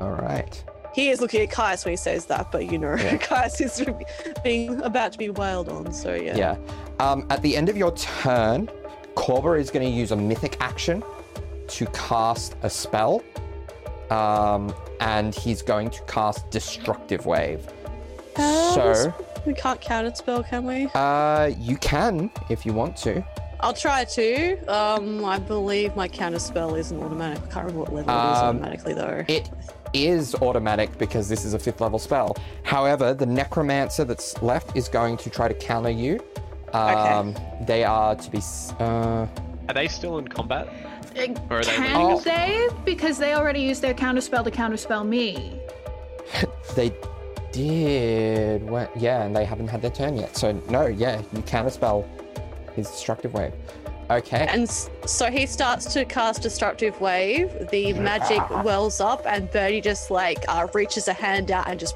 All right. He is looking at Caius when he says that, but you know, yeah. Caius is being about to be wailed on, so yeah. Yeah. At the end of your turn, Corba is going to use a mythic action to cast a spell, and he's going to cast Destructive Wave. So we can't counter spell, can we? You can if you want to. I'll try to. I believe my counter spell isn't automatic. I can't remember what level it is automatically though. It is automatic because this is a 5th level spell. However, the necromancer that's left is going to try to counter you. Okay. They are to be. Are they still in combat? Can they? Because they already used their counterspell to counterspell me. They did. What? Yeah, and they haven't had their turn yet. So no. Yeah, you counterspell his Destructive Wave. Okay. And so he starts to cast Destructive Wave. The magic wells up and Birdie just like reaches a hand out and just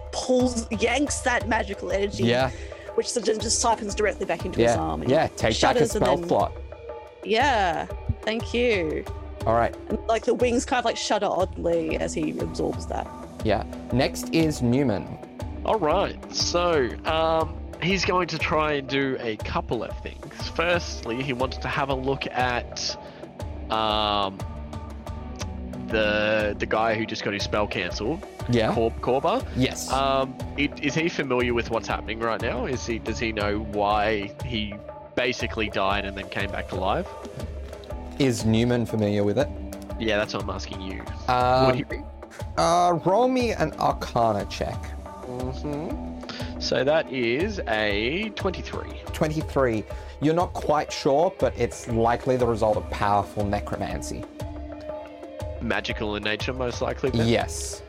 yanks that magical energy. Yeah. Which just siphons directly back into his arm. Yeah, take back a spell slot. Yeah, thank you. All right. And, like, the wings kind of like shudder oddly as he absorbs that. Yeah. Next is Newman. All right. So, he's going to try and do a couple of things. Firstly, he wanted to have a look at the guy who just got his spell cancelled. Yeah. Corba. Yes. Is he familiar with what's happening right now? Does he know why he basically died and then came back alive? Is Newman familiar with it? Yeah, that's what I'm asking you. What do you think? Roll me an Arcana check. Mm-hmm. So that is a 23. 23. You're not quite sure, but it's likely the result of powerful necromancy. Magical in nature, most likely, then? Yes.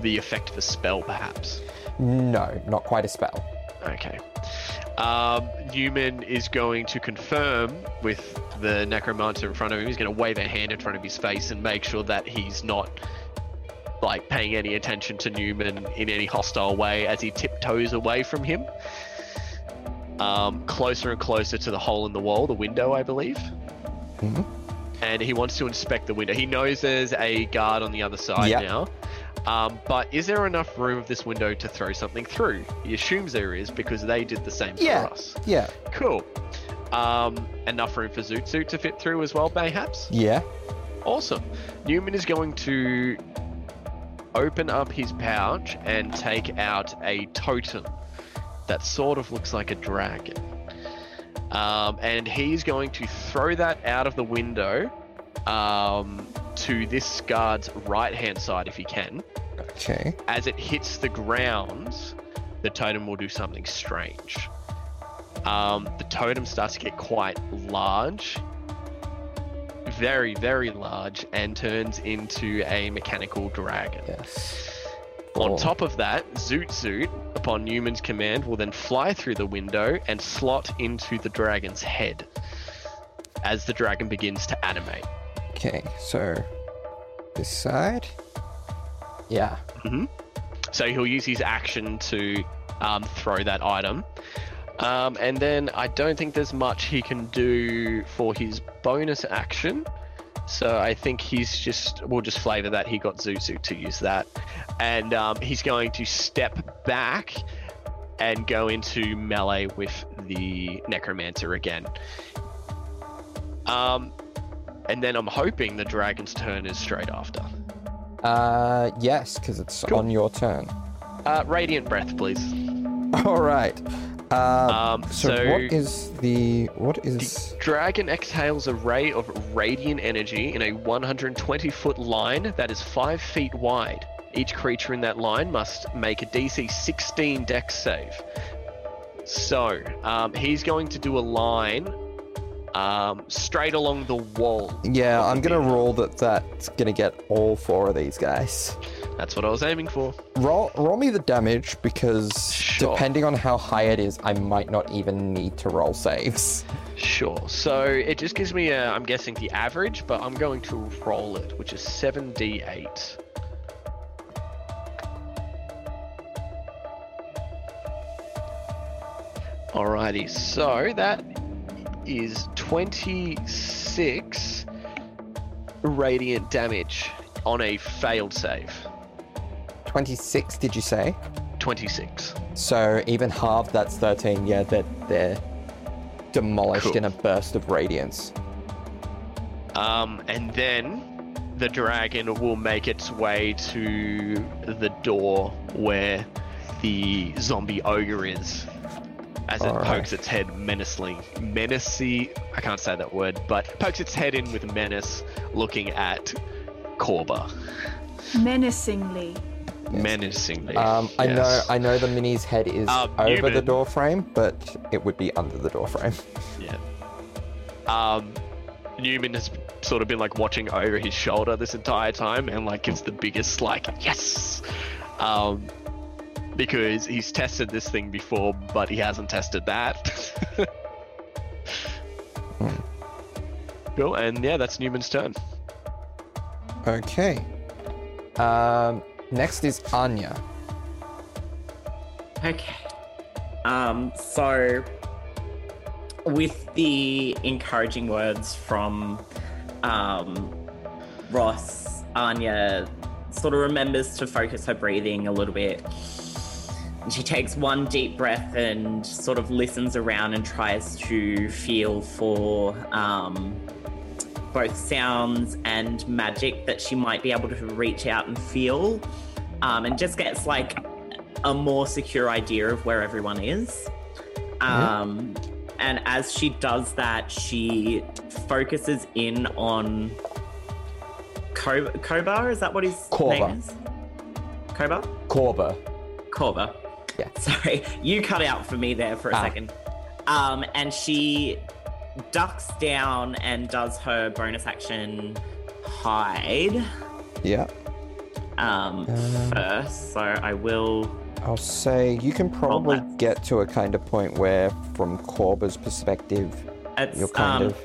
The effect of a spell, perhaps? No, not quite a spell. Okay. Newman is going to confirm with the necromancer in front of him. He's going to wave a hand in front of his face and make sure that he's not like paying any attention to Newman in any hostile way as he tiptoes away from him. Closer and closer to the hole in the wall, the window, I believe. Mm-hmm. And he wants to inspect the window. He knows there's a guard on the other side now. But is there enough room of this window to throw something through? He assumes there is because they did the same for us. Yeah. Cool. Enough room for Zoot Suit to fit through as well, perhaps? Yeah. Awesome. Newman is going to open up his pouch and take out a totem that sort of looks like a dragon. And he's going to throw that out of the window to this guard's right-hand side if he can. Okay. As it hits the ground, the totem will do something strange. The totem starts to get quite large, very, very large, and turns into a mechanical dragon. Yes. On top of that, Zoot Zoot, upon Newman's command, will then fly through the window and slot into the dragon's head as the dragon begins to animate. Okay, so this side. Yeah. Mm-hmm. So he'll use his action to throw that item. And then I don't think there's much he can do for his bonus action. So I think we'll just flavor that he got Zuzu to use that. And he's going to step back and go into melee with the necromancer again. And then I'm hoping the dragon's turn is straight after. Yes, because it's on your turn. Radiant Breath, please. All right. So what is the dragon exhales a ray of radiant energy in a 120-foot line that is 5 feet wide. Each creature in that line must make a DC 16 Dex save. So he's going to do a line straight along the wall. Yeah, I'm going to roll that's going to get all four of these guys. That's what I was aiming for. Roll me the damage because depending on how high it is, I might not even need to roll saves. Sure. So it just gives me, I'm guessing the average, but I'm going to roll it, which is 7d8. Alrighty, so that is 26 radiant damage on a failed save. 26, did you say? 26. So even half, that's 13. Yeah, they're demolished in a burst of radiance. And then the dragon will make its way to the door where the zombie ogre is. As it pokes its head menacingly, I can't say that word, but pokes its head in with menace, looking at Corba. Menacingly. Yes. Menacingly. I know the mini's head is over Newman. The doorframe, but it would be under the doorframe. Yeah. Newman has sort of been like watching over his shoulder this entire time, and like gives the biggest like yes. Because he's tested this thing before, but he hasn't tested that. Cool, and yeah, that's Newman's turn. Okay. Next is Anya. Okay. So with the encouraging words from Ross, Anya sort of remembers to focus her breathing a little bit. She takes one deep breath and sort of listens around and tries to feel for both sounds and magic that she might be able to reach out and feel, and just gets like a more secure idea of where everyone is. And as she does that, she focuses in on Koba, is that what his name is? Korba. Yeah. Sorry, you cut out for me there for a second. And she ducks down and does her bonus action hide. Yeah. First, so I'll say you can probably get to a kind of point where, from Corba's perspective, it's, you're kind of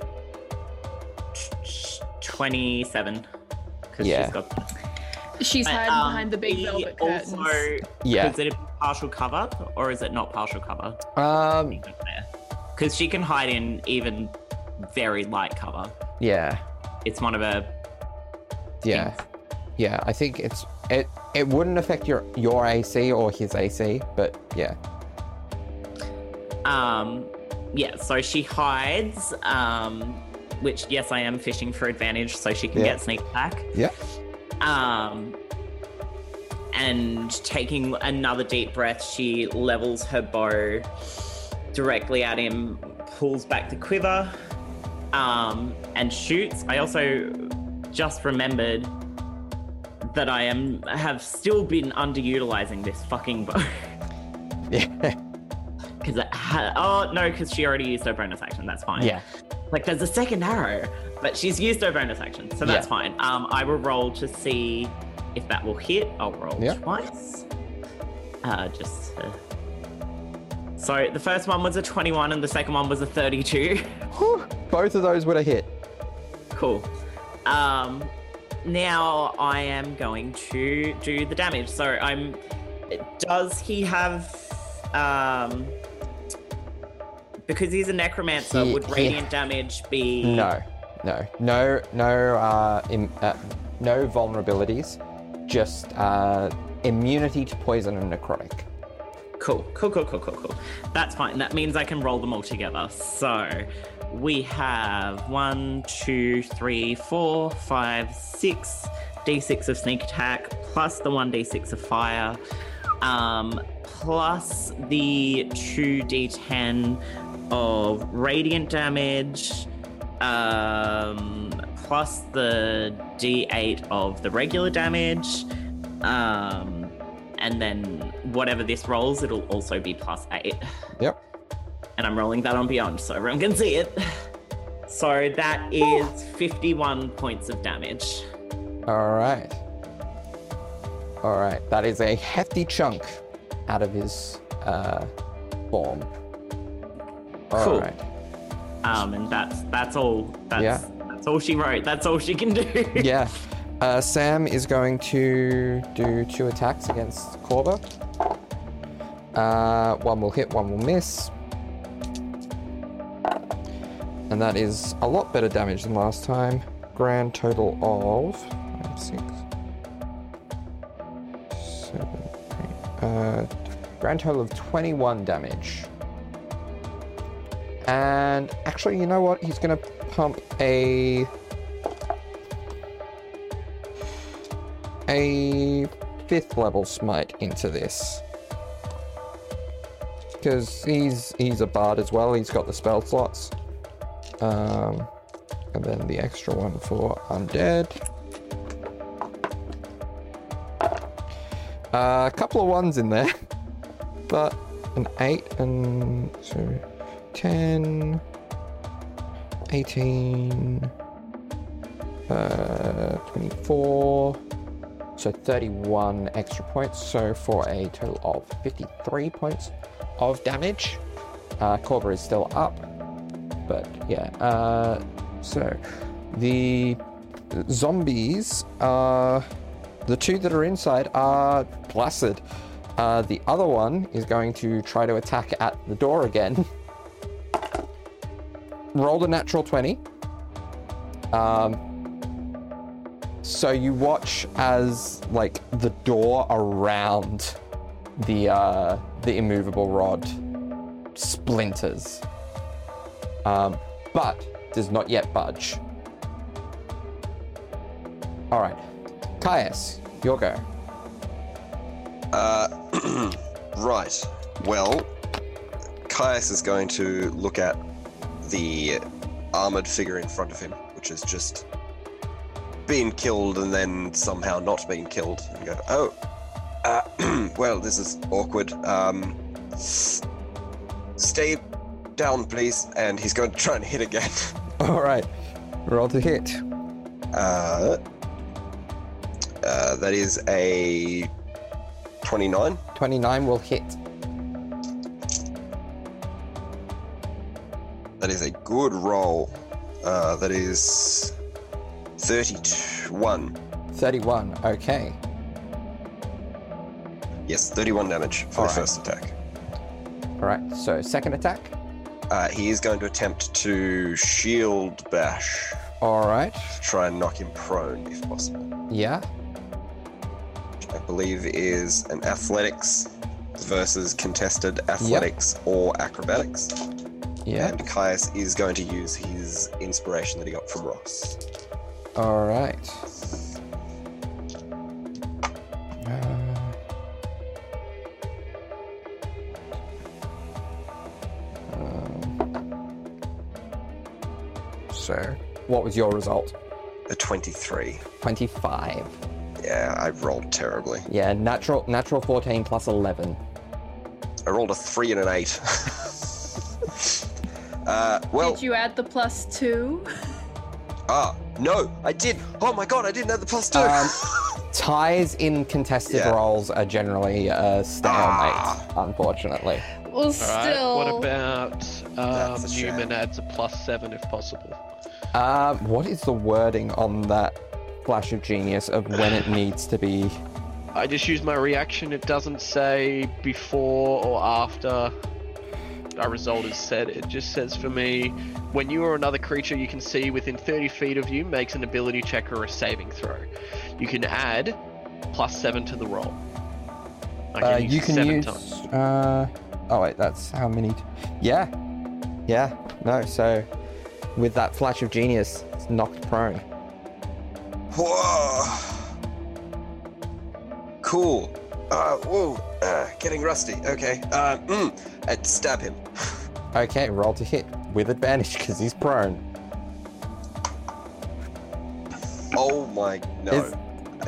27. Yeah. She's hiding behind the big velvet curtains. Also, yeah. Is it partial cover or is it not partial cover? Because she can hide in even very light cover. Yeah. It's one of her. Yeah. Things. Yeah, I think it wouldn't affect your AC or his AC, but yeah. Yeah, so she hides, which, yes, I am fishing for advantage, so she can get sneak attack. Yeah. And taking another deep breath, she levels her bow directly at him, pulls back the quiver, and shoots. I also just remembered that I have still been underutilizing this fucking bow. Yeah. Because because she already used her bonus action. That's fine. Yeah. Like, there's a second arrow, but she's used her bonus action, so that's fine. I will roll to see if that will hit. I'll roll twice. Just to... So the first one was a 21 and the second one was a 32. Whew, both of those would have hit. Cool. Now I am going to do the damage. So does he have... because he's a necromancer, would radiant damage be... No vulnerabilities, just immunity to poison and necrotic. Cool. That's fine. That means I can roll them all together. So we have 6 d6 of sneak attack, plus the 1d6 of fire, plus the 2d10 of radiant damage, plus the d8 of the regular damage, and then whatever this rolls, it'll also be plus 8. Yep. And I'm rolling that on Beyond so everyone can see it. So that is 51 points of damage. All right. That is a hefty chunk out of his form. Cool. Right. And that's all. That's all she wrote. That's all she can do. Yeah. Sam is going to do 2 attacks against Korba. One will hit, one will miss. And that is a lot better damage than last time. Grand total of 5, 6, 7, 8. Grand total of 21 damage. And actually, you know what? He's going to pump a 5th level smite into this, because he's a bard as well. He's got the spell slots, and then the extra one for undead. A couple of ones in there, but an 8 and 2, 10, 18, 24. So 31 extra points, so for a total of 53 points of damage. Korba is still up, but yeah. So the zombies are... The two that are inside are blasted. The other one is going to try to attack at the door again. Rolled a natural 20. So you watch as, like, the door around the immovable rod splinters. But does not yet budge. All right. Caius, your go. Right. Well, Caius is going to look at the armored figure in front of him, which is just being killed and then somehow not being killed, and go, oh, well, this is awkward. Stay down, please. And he's going to try and hit again. All right. Roll to hit. That is a 29. 29 will hit. That is a good roll. That is 31. 31, okay. Yes, 31 damage for the first attack. All right, so second attack? He is going to attempt to shield bash. All right. Try and knock him prone if possible. Yeah. I believe is an athletics versus contested athletics or acrobatics. Yeah. And Caius is going to use his inspiration that he got from Ross. All right. So, what was your result? A 23. 25. Yeah, I rolled terribly. Yeah, natural 14 plus 11. I rolled a 3 and an 8. Well, did you add the plus 2? No, I did. Oh my god, I didn't add the plus 2. Ties in contested rolls are generally stalemate, unfortunately. Well, still. Right, what about Newman adds a plus 7 if possible? What is the wording on that? Flash of genius of when it needs to be. I just use my reaction. It doesn't say before or after a result is said. It just says for me, when you or another creature you can see within 30 feet of you makes an ability check or a saving throw, you can add plus 7 to the roll. I can use you can 7 use, times. Oh wait, that's how many? Yeah. No, so with that flash of genius, it's knocked prone. Whoa! Cool. Getting rusty. Okay. I'd stab him. Okay, roll to hit with advantage because he's prone. Oh my no!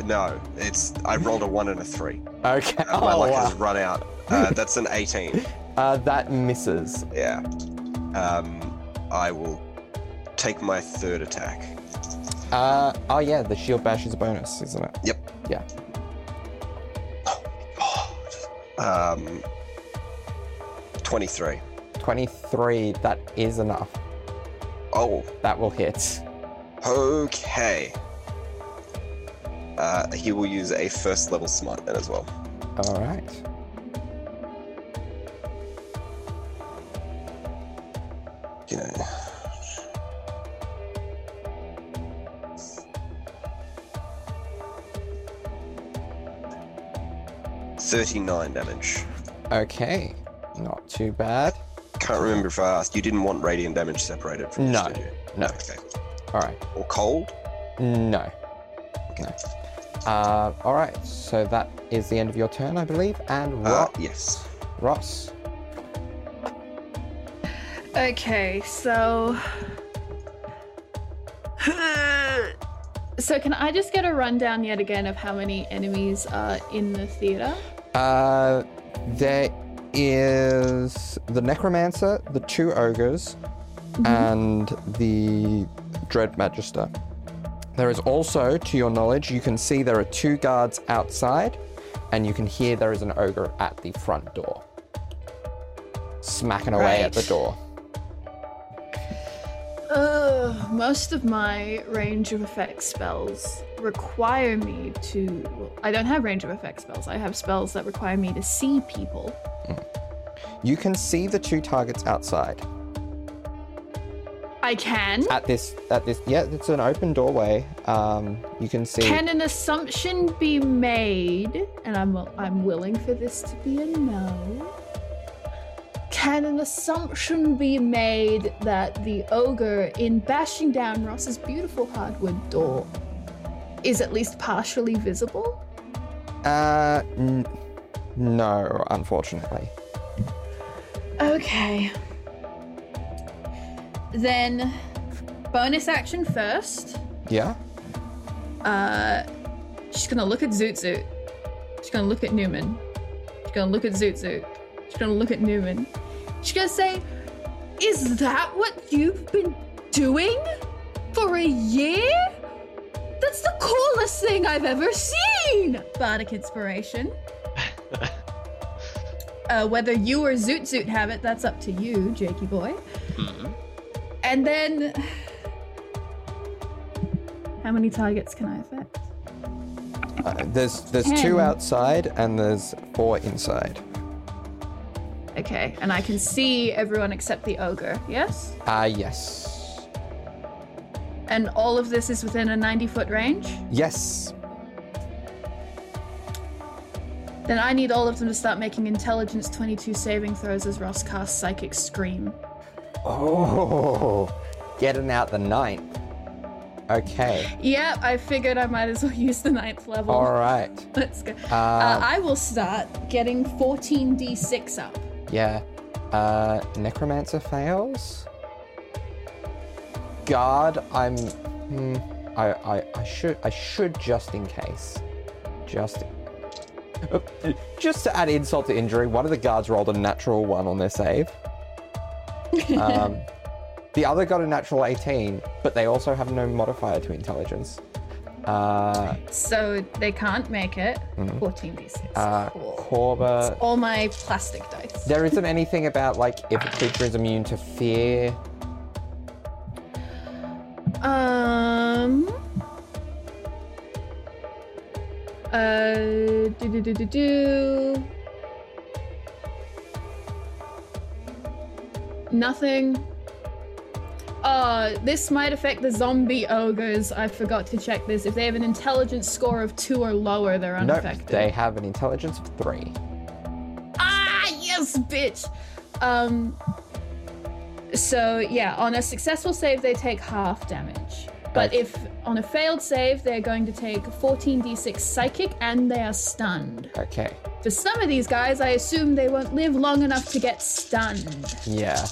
No, it's I rolled a 1 and a 3. Okay. My luck has run out. That's an 18. That misses. Yeah. I will take my third attack. The shield bash is a bonus, isn't it? Yep. Yeah. Oh, God. 23. 23, that is enough. Oh. That will hit. Okay. He will use a first level smite then as well. All right. Okay. Nine damage. Okay, not too bad. Can't remember if I asked. You didn't want radiant damage separated from this, did you? No. Okay. All right. Or cold? No. Okay. All right. So that is the end of your turn, I believe. And Ross. Yes. Ross. Okay. So can I just get a rundown yet again of how many enemies are in the theater? There is the Necromancer, the two ogres, and the Dread Magister. There is also, to your knowledge, you can see there are two guards outside, and you can hear there is an ogre at the front door. Smacking away at the door. Most of my range of effect spells require me to... Well, I don't have range of effect spells. I have spells that require me to see people. You can see the two targets outside. I can? At this, yeah, it's an open doorway. You can see... Can an assumption be made? And I'm willing for this to be a no. Can an assumption be made that the ogre, in bashing down Ross's beautiful hardwood door, is at least partially visible? No, unfortunately. Okay. Then, bonus action first. Yeah. She's gonna look at Zoot Zoot. She's gonna look at Newman. She's gonna look at Zoot Zoot. She's gonna look at Newman. She's gonna say, "Is that what you've been doing for a year? That's the coolest thing I've ever seen!" Bardic Inspiration. Whether you or Zoot Zoot have it, that's up to you, Jakey boy. Mm-hmm. And then... How many targets can I affect? There's 10. Two outside and there's 4 inside. Okay, and I can see everyone except the ogre, yes? Yes. And all of this is within a 90-foot range? Yes. Then I need all of them to start making intelligence 22 saving throws as Ross casts Psychic Scream. Oh, getting out the 9th. Okay. Yeah, I figured I might as well use the 9th level. All right. Let's go. I will start getting 14d6 up. Yeah. Necromancer fails. Guard, I should just in case. Just to add insult to injury, one of the guards rolled a natural 1 on their save. The other got a natural 18, but they also have no modifier to intelligence. So they can't make it. 14d6. Corba. It's all my plastic dice. There isn't anything about, like, if a creature is immune to fear. Nothing. This might affect the zombie ogres. I forgot to check this. If they have an intelligence score of 2 or lower, they're unaffected. Nope, they have an intelligence of 3. Ah, yes, bitch! So, yeah, on a successful save, they take half damage. But if on a failed save, they're going to take 14d6 psychic and they are stunned. Okay. For some of these guys, I assume they won't live long enough to get stunned. Yeah.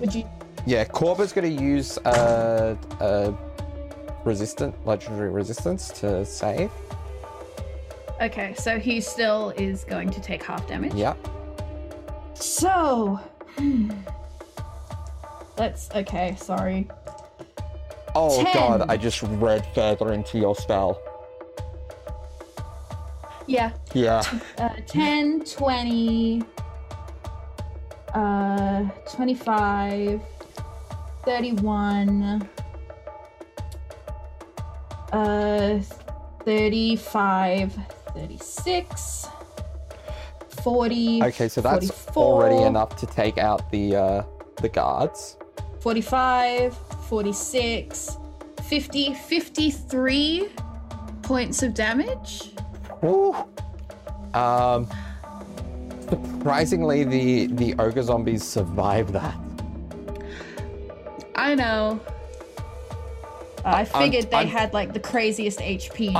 Would you? Yeah, Corba's going to use legendary resistance to save. Okay, so he still is going to take half damage. Yeah. So, okay, sorry. Oh, 10. God, I just read further into your spell. Yeah. 10, 20, 25, 31, 35, 36, 40, okay, so that's 44, already enough to take out the guards. 45, 46, 50, 53 points of damage. Ooh. Surprisingly, the ogre zombies survive that. I know. I figured they had, like, the craziest HP.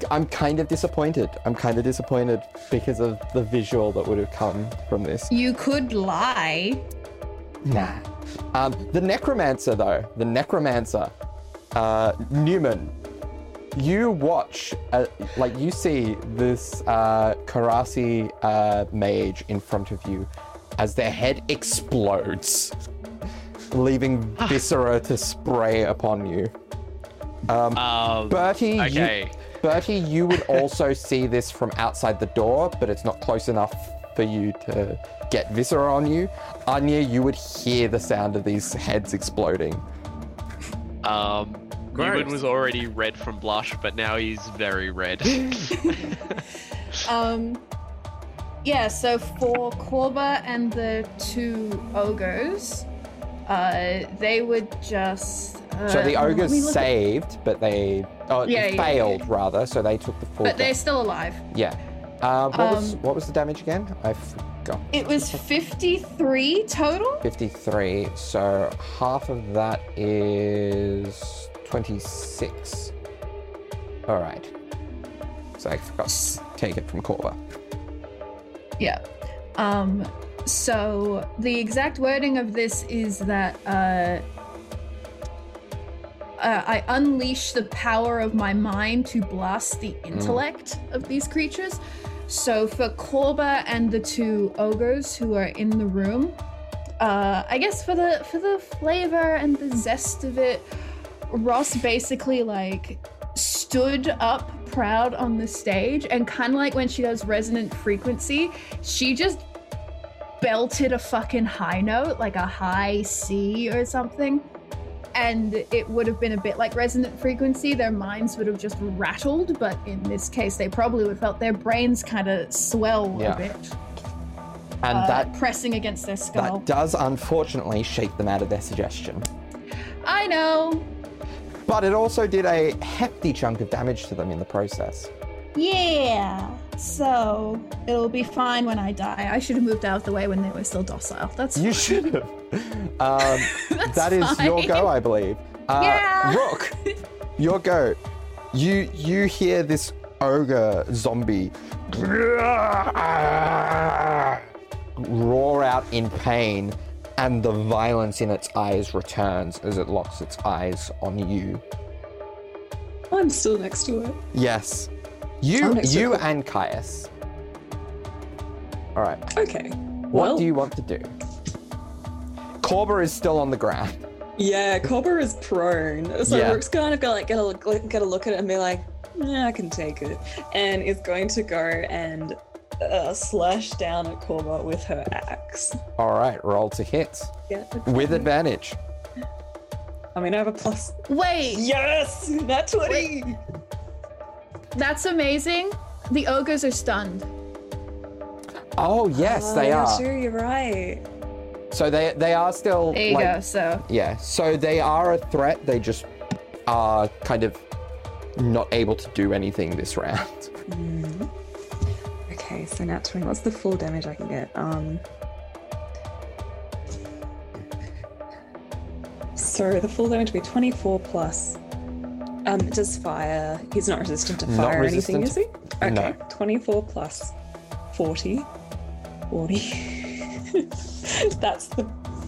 I'm kind of disappointed. Because of the visual that would have come from this. You could lie. Nah. The necromancer, though. Newman. You watch, you see this Karasi mage in front of you as their head explodes, leaving viscera to spray upon you. Bertie, okay. Bertie, you would also see this from outside the door, but it's not close enough for you to get viscera on you. Anya, you would hear the sound of these heads exploding. Newman was already red from blush, but now he's very red. Yeah, so for Korba and the two ogres, they would just... so the ogres saved, but they... failed, rather, so they took the full... But they're still alive. Yeah. What was the damage again? I forgot. It was 53 total? 53. So half of that is 26. All right. So I forgot to take it from Korba. Yeah. So the exact wording of this is that I unleash the power of my mind to blast the intellect of these creatures. So for Korba and the two ogres who are in the room, I guess for the flavor and the zest of it, Ross basically like stood up proud on the stage, and kind of like when she does resonant frequency, she just belted a fucking high note, like a high C or something. And it would have been a bit like resonant frequency. Their minds would have just rattled, but in this case, they probably would have felt their brains kind of swell a bit. And that pressing against their skull. That does, unfortunately, shake them out of their suggestion. I know. But it also did a hefty chunk of damage to them in the process. Yeah. So it'll be fine when I die. I should have moved out of the way when they were still docile. That's fine. You should have. That is fine. Your go, I believe. Rook, your go. You hear this ogre zombie roar out in pain, and the violence in its eyes returns as it locks its eyes on you. I'm still next to it. Yes. You and Caius. All right. Okay. What do you want to do? Korba is still on the ground. Yeah, Korba is prone. So Rook's kind of going to like, get a look at it and be like, I can take it. And is going to go and slash down at Korba with her axe. All right, roll to hit. Yeah, okay. With advantage. I mean, I have a plus. Wait. Yes, nat 20. Wait. That's amazing. The ogres are stunned. Oh, yes, they are. Sure, you're right. So they are still... There you go, so... Yeah, so they are a threat. They just are kind of not able to do anything this round. Mm. Okay, so now 20. What's the full damage I can get? The full damage would be 24 plus... does fire... He's not resistant to fire or anything, is he? Okay, no. 24 plus 40. 40. That's the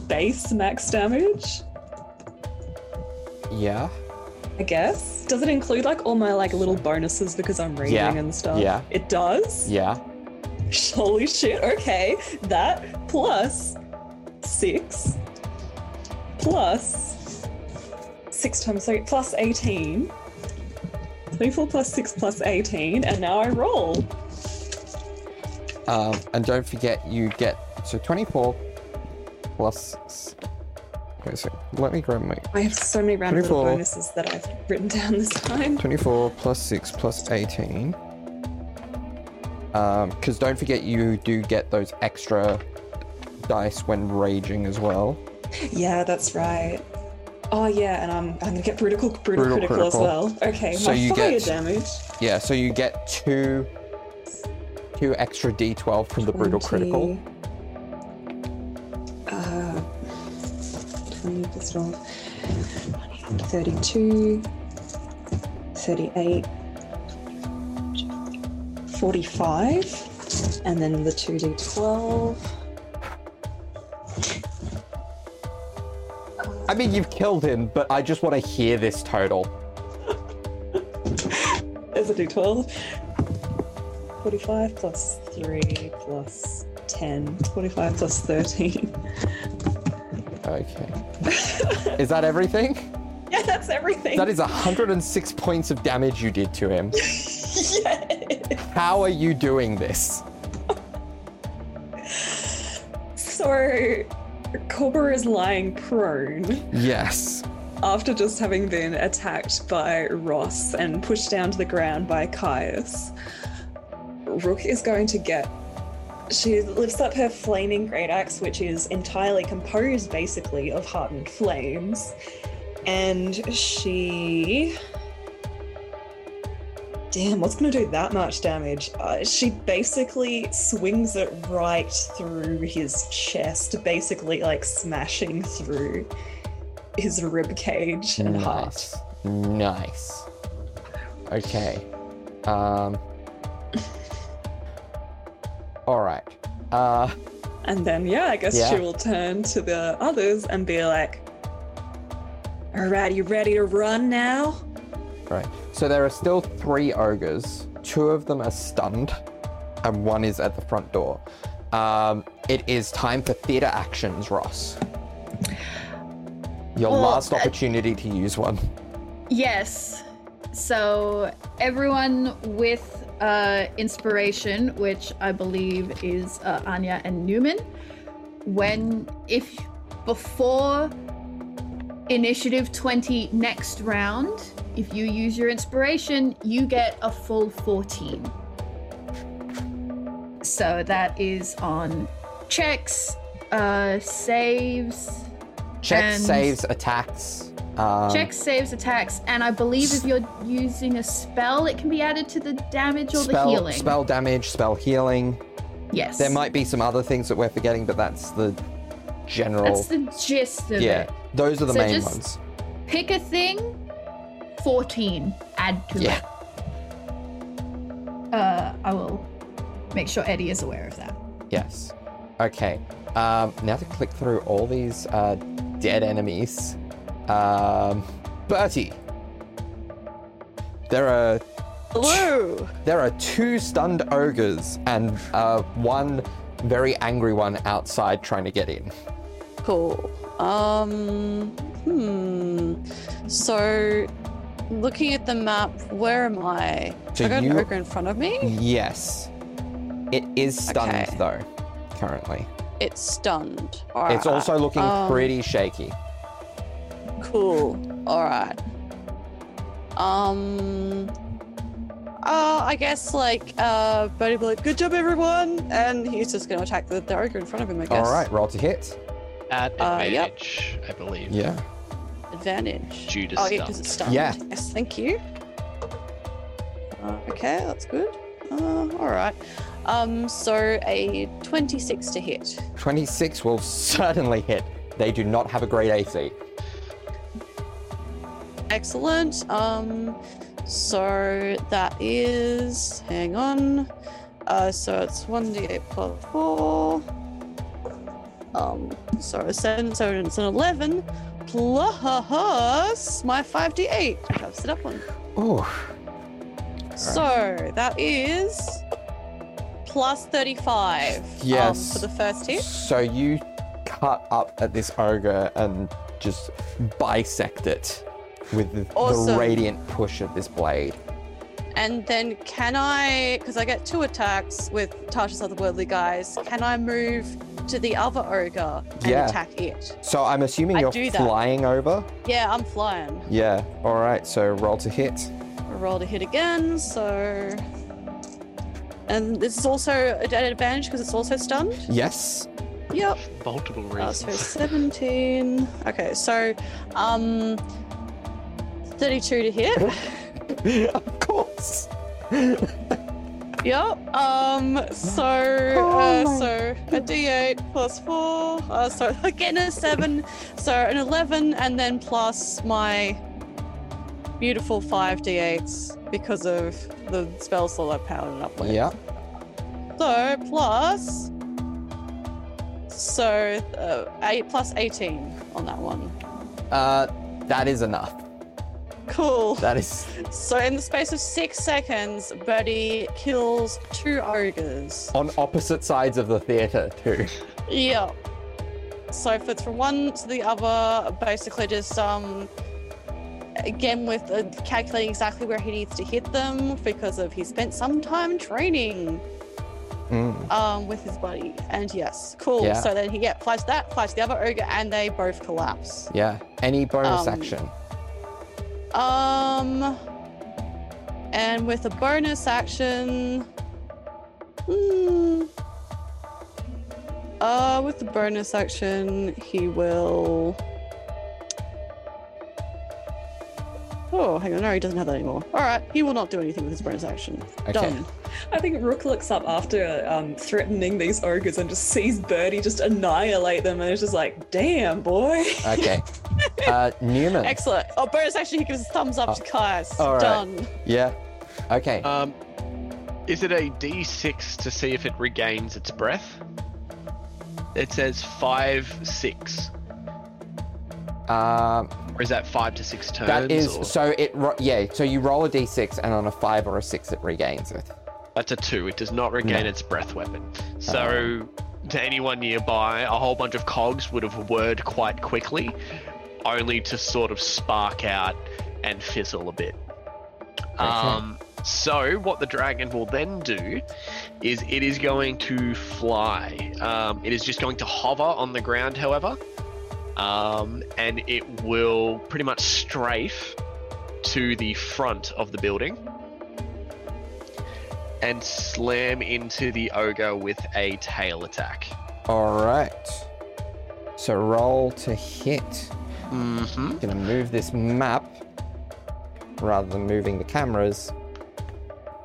base max damage? Yeah. I guess. Does it include, like, all my, like, little bonuses because I'm reading and stuff? Yeah. It does? Yeah. Holy shit, okay. That plus 6 plus... 6 times 3 plus 18. 24 plus 6 plus 18, and now I roll. And don't forget, you get 24 plus. Wait a second. Let me grab my. I have so many random little bonuses that I've written down this time. 24 plus 6 plus 18. Because don't forget, you do get those extra dice when raging as well. Yeah, that's right. Oh yeah, and I'm gonna get brutal critical as well. Okay, so my fire damage. Yeah, so you get two extra d12 from 20, the brutal critical. 20 plus 12, 32, 38, 45, and then the 2d12. I mean, you've killed him, but I just want to hear this total. There's a d12. 45 plus 3 plus 10. 45 plus 13. Okay. Is that everything? Yeah, that's everything. That is 106 points of damage you did to him. Yes. How are you doing this? So Cobra is lying prone. Yes. After just having been attacked by Ross and pushed down to the ground by Caius, Rook is going to get... She lifts up her flaming great axe, which is entirely composed, basically, of hardened flames. And she... Damn, what's going to do that much damage? She basically swings it right through his chest, basically, like, smashing through his rib cage and heart. Nice. Okay. All right. And then, I guess she will turn to the others and be like, all right, you ready to run now? Right. So there are still 3 ogres. 2 of them are stunned, and 1 is at the front door. It is time for theatre actions, Ross. Your last opportunity to use one. Yes. So everyone with inspiration, which I believe is Anya and Newman, before initiative 20 next round, if you use your inspiration, you get a full 14. So that is on checks, saves. Checks, saves, attacks. Checks, saves, attacks. And I believe if you're using a spell, it can be added to the damage or the healing. Spell damage, spell healing. Yes. There might be some other things that we're forgetting, but that's the general... That's the gist of it. Yeah, those are the main ones. Pick a thing... 14 add to it. I will make sure Eddie is aware of that. Yes. Okay. Now to click through all these dead enemies. Bertie. There are 2 stunned ogres and 1 very angry one outside trying to get in. Cool. So looking at the map, where am I? So I got an ogre in front of me? Yes. It is stunned, though, currently. It's stunned. All right. It's also looking pretty shaky. Cool. All right. I guess, Bertie will be like, good job, everyone! And he's just going to attack the ogre in front of him, I guess. All right, roll to hit. At advantage, I believe. Yeah. Advantage. Due to stunned. Because it's stunned. Yeah. Yes, thank you. Okay, that's good. All right. So a 26 to hit. 26 will certainly hit. They do not have a great AC. Excellent. So that is... Hang on. So it's 1d8 plus 4. So 7, so it's an 11. Plus my 5d8, which I've set up on. Oh. So that is plus 35. Yes. For the first hit. So you cut up at this ogre and just bisect it with the radiant push of this blade. And then because I get 2 attacks with Tasha's Otherworldly Guys, can I move to the other ogre and attack it? So I'm assuming you're flying over? Yeah, I'm flying. Yeah, all right, so roll to hit. I roll to hit again, so... And this is also at advantage because it's also stunned? Yes. Yep. Multiple reasons. So 17. Okay, so 32 to hit. Of course. Yep. So a d8 plus 4. So again a 7. So an 11, and then plus my beautiful 5 d8s because of the spell slot I powered it up with. Yeah. So plus. So 8 plus 18 on that one. That is enough. Cool. That is... So in the space of 6 seconds, Bertie kills 2 ogres. On opposite sides of the theatre, too. Yeah. So if it's from one to the other, basically just, again, with calculating exactly where he needs to hit them because he spent some time training. with his buddy. And yes, cool. Yeah. So then he fights that, fights the other ogre, and they both collapse. Yeah. Any bonus action? And with a bonus action, with the bonus action, he will. Oh, hang on. No, he doesn't have that anymore. All right. He will not do anything with his bonus action. Okay. Done. I think Rook looks up after threatening these ogres and just sees Birdie just annihilate them, and it's just like, damn, boy. Okay. Newman. Excellent. Oh, bonus action. He gives a thumbs up to Caius. All right. Done. Yeah. Okay. Is it a D6 to see if it regains its breath? It says 5, 6. Or is that 5 to 6 turns? That is, or? So it, yeah, so you roll a d6 and on a 5 or a 6 it regains it. That's a 2, it does not regain its breath weapon. So to anyone nearby, a whole bunch of cogs would have whirred quite quickly, only to sort of spark out and fizzle a bit. Okay. So what the dragon will then do is it is going to fly. It is just going to hover on the ground, however. And it will pretty much strafe to the front of the building and slam into the ogre with a tail attack. All right. So roll to hit. Mm-hmm. I'm gonna move this map rather than moving the cameras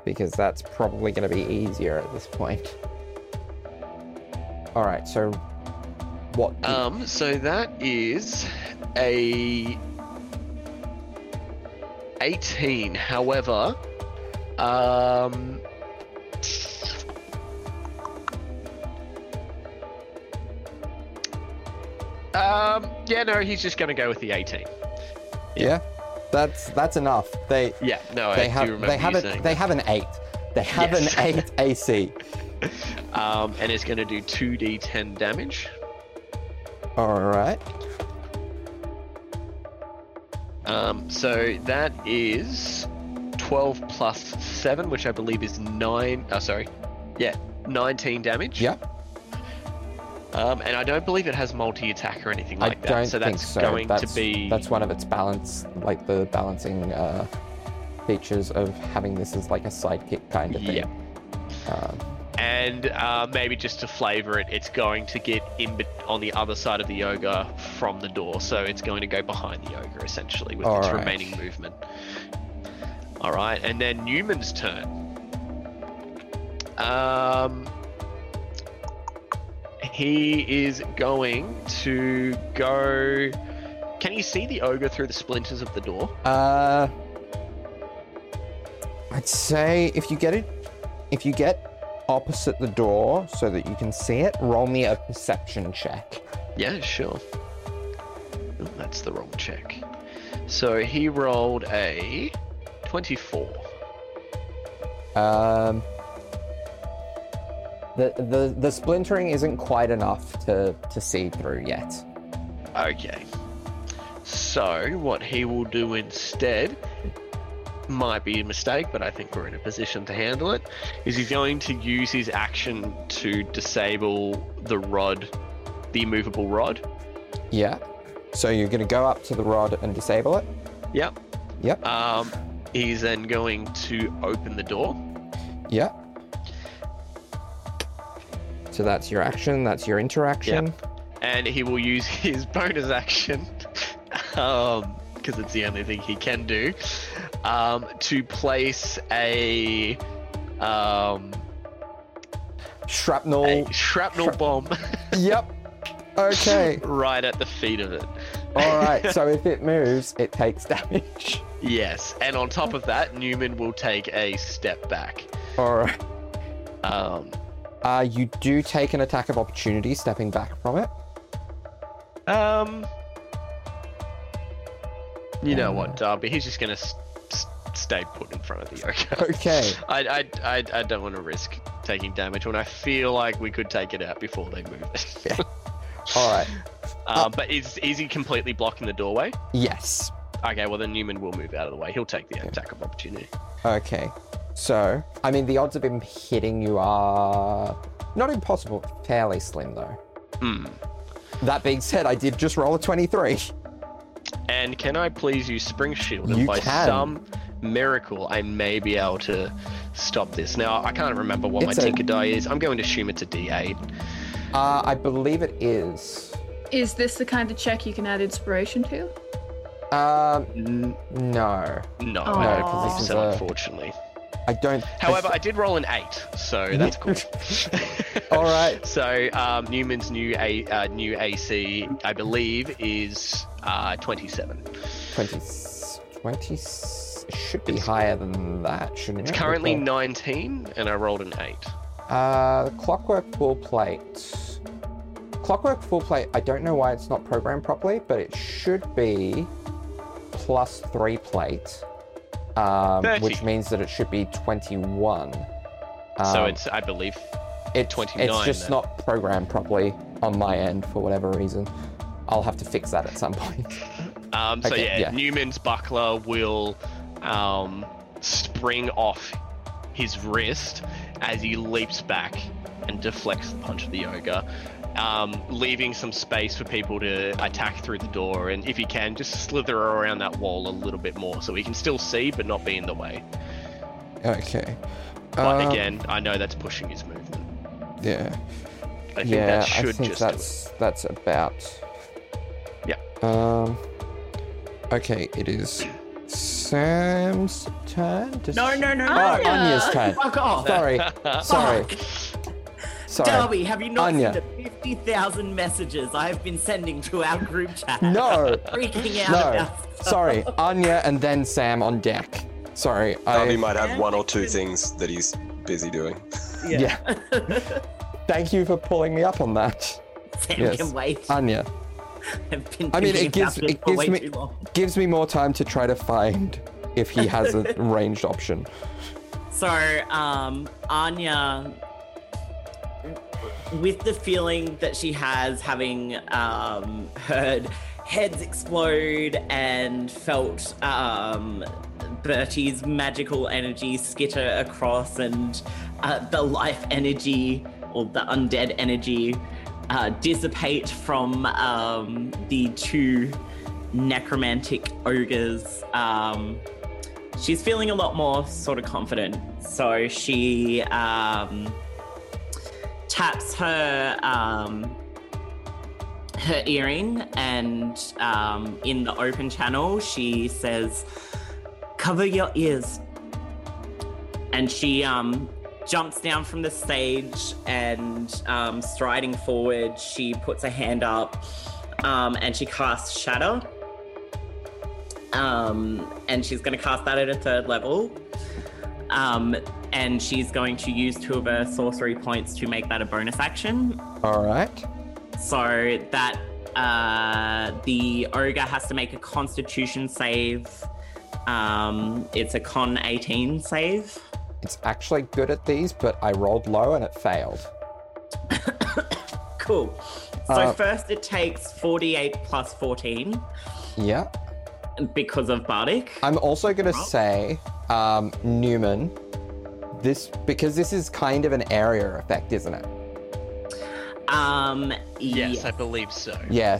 because that's probably gonna be easier at this point. All right, so what? So that is a 18. However, yeah, no, he's just going to go with the 18. Yeah, that's enough. They have an 8. They have an 8 AC. And it's going to do 2d10 damage. All right. So that is 12 plus 7, which I believe is 9. Oh, sorry. Yeah, 19 damage. Yep. And I don't believe it has multi-attack or anything like that. So that's going to be... That's one of its balance, like the balancing features of having this as like a sidekick kind of thing. Yeah. And maybe just to flavour it, it's going to get in on the other side of the ogre from the door. So it's going to go behind the ogre, essentially, with its remaining movement. All right. And then Newman's turn. He is going to go... Can you see the ogre through the splinters of the door? I'd say if you get opposite the door so that you can see it, roll me a perception check. Yeah, sure. Ooh, that's the wrong check. So he rolled a 24. The splintering isn't quite enough to see through yet. Okay. So what he will do instead, might be a mistake, but I think we're in a position to handle it, is he's going to use his action to disable the rod, the immovable rod. Yeah. So you're going to go up to the rod and disable it? Yep. Yep. He's then going to open the door. Yep. So that's your action, that's your interaction. Yep. And he will use his bonus action, because it's the only thing he can do, to place a shrapnel bomb. Yep. Okay. Right at the feet of it. All right. So if it moves, it takes damage. Yes. And on top of that, Newman will take a step back. All right. You do take an attack of opportunity stepping back from it. You know what, Darby? He's just going to stay put in front of the ogre. Okay. I don't want to risk taking damage when I feel like we could take it out before they move it. Yeah. All right. But is he completely blocking the doorway? Yes. Okay, well, then Newman will move out of the way. He'll take the attack of opportunity. Okay. So, I mean, the odds of him hitting you are not impossible, fairly slim though. That being said, I did just roll a 23. And can I please use Spring Shield? And by some miracle, I may be able to stop this. Now, I can't remember what my Tinker Die is. I'm going to assume it's a D8. I believe it is. Is this the kind of check you can add inspiration to? No. No, I don't think so, unfortunately. I don't... However, I did roll an 8, so that's cool. All right. So Newman's new AC, I believe, is 27. 20 should be higher than that, shouldn't it? It's currently 19, and I rolled an 8. Clockwork Full Plate. Clockwork Full Plate, I don't know why it's not programmed properly, but it should be plus 3 plate. Which means that it should be 21. So it's, I believe, it's 29. It's just then. Not programmed properly on my end for whatever reason. I'll have to fix that at some point. So okay, yeah, Newman's buckler will spring off his wrist as he leaps back and deflects the punch of the ogre, leaving some space for people to attack through the door, and if you can, just slither around that wall a little bit more so we can still see but not be in the way. Okay. But again, I know that's pushing his movement. Yeah. That's about... Yeah. Okay, it is... Sam's turn? Anya's turn. Fuck off. Sorry. Darby, have you not seen the 50,000 messages I have been sending to our group chat? No. Freaking out about Sorry, Anya and then Sam on deck. Sorry. Darby might have one or two things that he's busy doing. Yeah. Thank you for pulling me up on that. Sam can wait. Anya. It gives me more time to try to find if he has a ranged option. So, Anya, with the feeling that she has, having heard heads explode and felt Bertie's magical energy skitter across, and the life energy or the undead energy dissipate from the two necromantic ogres. She's feeling a lot more sort of confident. So she taps her her earring, and in the open channel, she says, "Cover your ears." And she jumps down from the stage and striding forward, she puts a hand up and she casts Shatter. And she's going to cast that at a 3rd level. And she's going to use 2 of her sorcery points to make that a bonus action. All right. So that the ogre has to make a Constitution save. It's a Con 18 save. It's actually good at these, but I rolled low and it failed. Cool. So first it takes 48 plus 14. Yeah. Because of Bardic. I'm also going to say, Newman, because this is kind of an area effect, isn't it? Yes, I believe so. Yeah,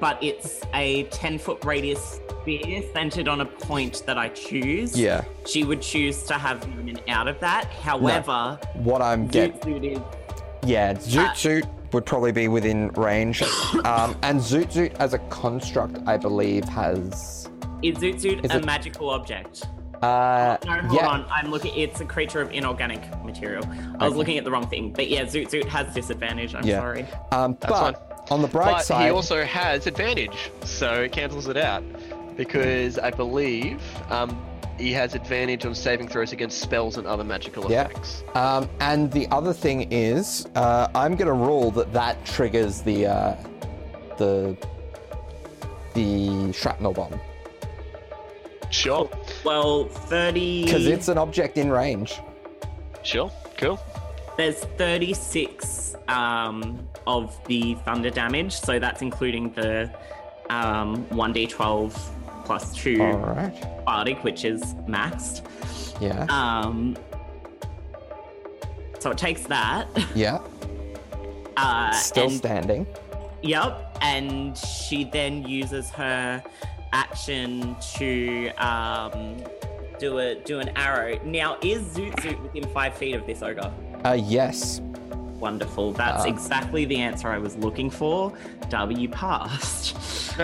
but it's a 10-foot radius sphere centered on a point that I choose. Yeah. She would choose to have Newman out of that. However, Zoot Suit would probably be within range. And Zoot Suit as a construct, I believe, has... Is Zoot Suit a magical object? Hold on. It's a creature of inorganic material. I was looking at the wrong thing. But yeah, Zoot Suit has disadvantage. I'm sorry. On the bright side... he also has advantage, so it cancels it out. Because I believe he has advantage on saving throws against spells and other magical effects. And the other thing is, I'm going to rule that triggers the shrapnel bomb. Sure. Well, 30... Because it's an object in range. Sure, cool. There's 36 of the thunder damage, so that's including the 1d12 plus two biotic, which is maxed. Yeah. So it takes that. Yeah. Still standing. Yep. And she then uses her action to do an arrow. Now, is Zoot Zoot within 5 feet of this ogre? Yes. Wonderful. That's exactly the answer I was looking for. W passed.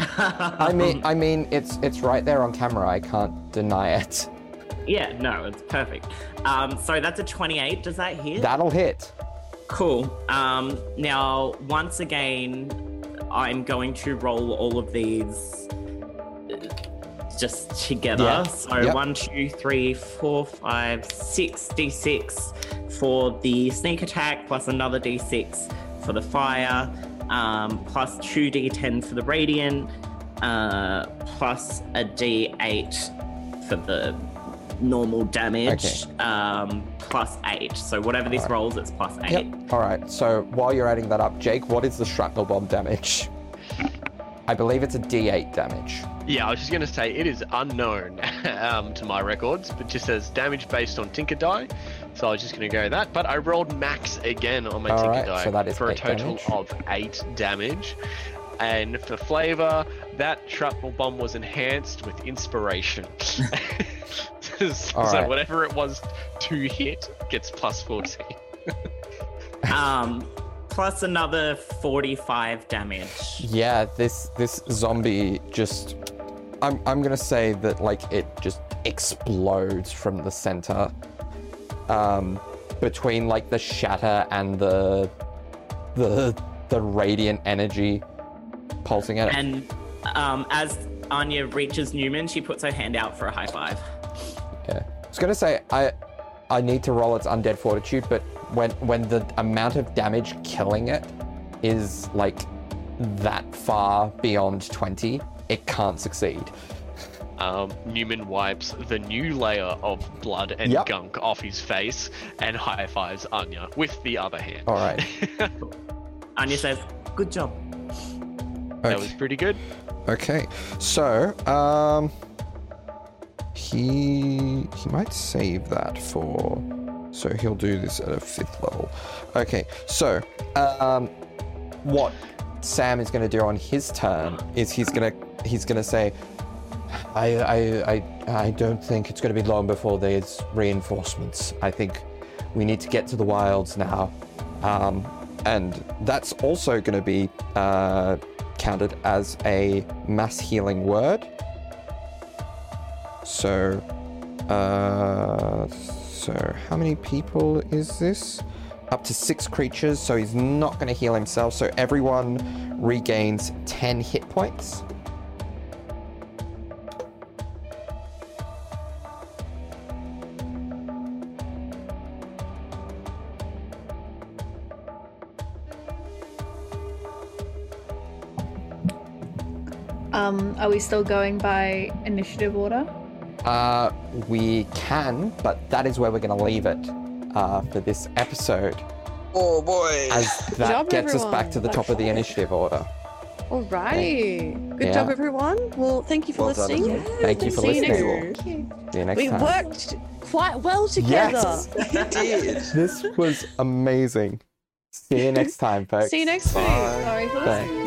I mean, it's right there on camera. I can't deny it. Yeah, no, it's perfect. So that's a 28. Does that hit? That'll hit. Cool. Now, once again, I'm going to roll all of these just together. Yeah. So 1, 2, 3, 4, 5, 6 d6 for the sneak attack, plus another d6 for the fire, plus 2 d10 for the radiant, plus a d8 for the normal damage, okay. Plus 8. So whatever this rolls, it's plus 8. Yep. All right. So while you're adding that up, Jake, what is the shrapnel bomb damage? I believe it's a D8 damage. Yeah, I was just going to say it is unknown to my records, but just says damage based on Tinker Die. So I was just going to go that. But I rolled max again on my Tinker Die for a total of 8 damage. And for flavor, that shrapnel bomb was enhanced with inspiration. So whatever it was to hit gets plus 14. Plus another 45 damage. Yeah, this zombie just... I'm going to say that, like, it just explodes from the center. Between, like, the shatter and the radiant energy pulsing at it. And as Anya reaches Newman, she puts her hand out for a high five. Yeah. I was going to say, I need to roll its undead fortitude, but when the amount of damage killing it is like that far beyond 20, it can't succeed. Newman wipes the new layer of blood and gunk off his face and high fives Anya with the other hand. All right. Anya says, "Good job." Okay. That was pretty good. Okay, so he might save that for. So he'll do this at a 5th level. Okay, so what Sam is going to do on his turn is he's going to say, I don't think it's going to be long before there's reinforcements. I think we need to get to the wilds now. And that's also going to be counted as a mass healing word. So... So how many people is this? Up to 6 creatures, so he's not going to heal himself. So everyone regains 10 hit points. Are we still going by initiative order? We can, but that is where we're going to leave it for this episode. Oh, boy. As that job, gets everyone. Us back to the top of the initiative order. All right. Yeah. Good job, everyone. Well, thank you for listening. Yeah. Thank you for listening. See you next time. We worked quite well together. Yes, we did. This was amazing. See you next time, folks. See you next week. Sorry for listening.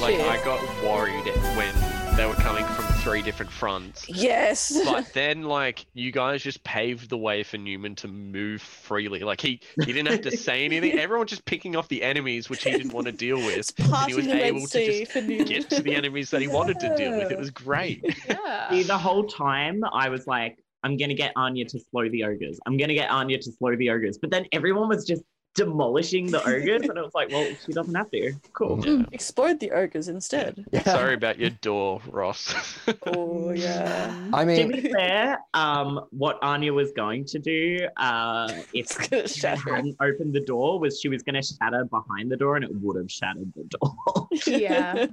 Like, I got worried when they were coming from 3 different fronts. Yes. But then, like, you guys just paved the way for Newman to move freely. Like, he didn't have to say anything. Everyone just picking off the enemies, which he didn't want to deal with. And he was able to just get to the enemies that he wanted to deal with. It was great. Yeah. See, the whole time, I was like, I'm going to get Anya to slow the ogres. But then everyone was just demolishing the Urgus, and it was like, well, she doesn't have to. Cool. Yeah. Explode the Urgus instead. Yeah. Sorry about your door, Ross. Oh yeah. I mean, to be fair, what Anya was going to do, if she hadn't opened the door, was she was going to shatter behind the door, and it would have shattered the door. Yeah.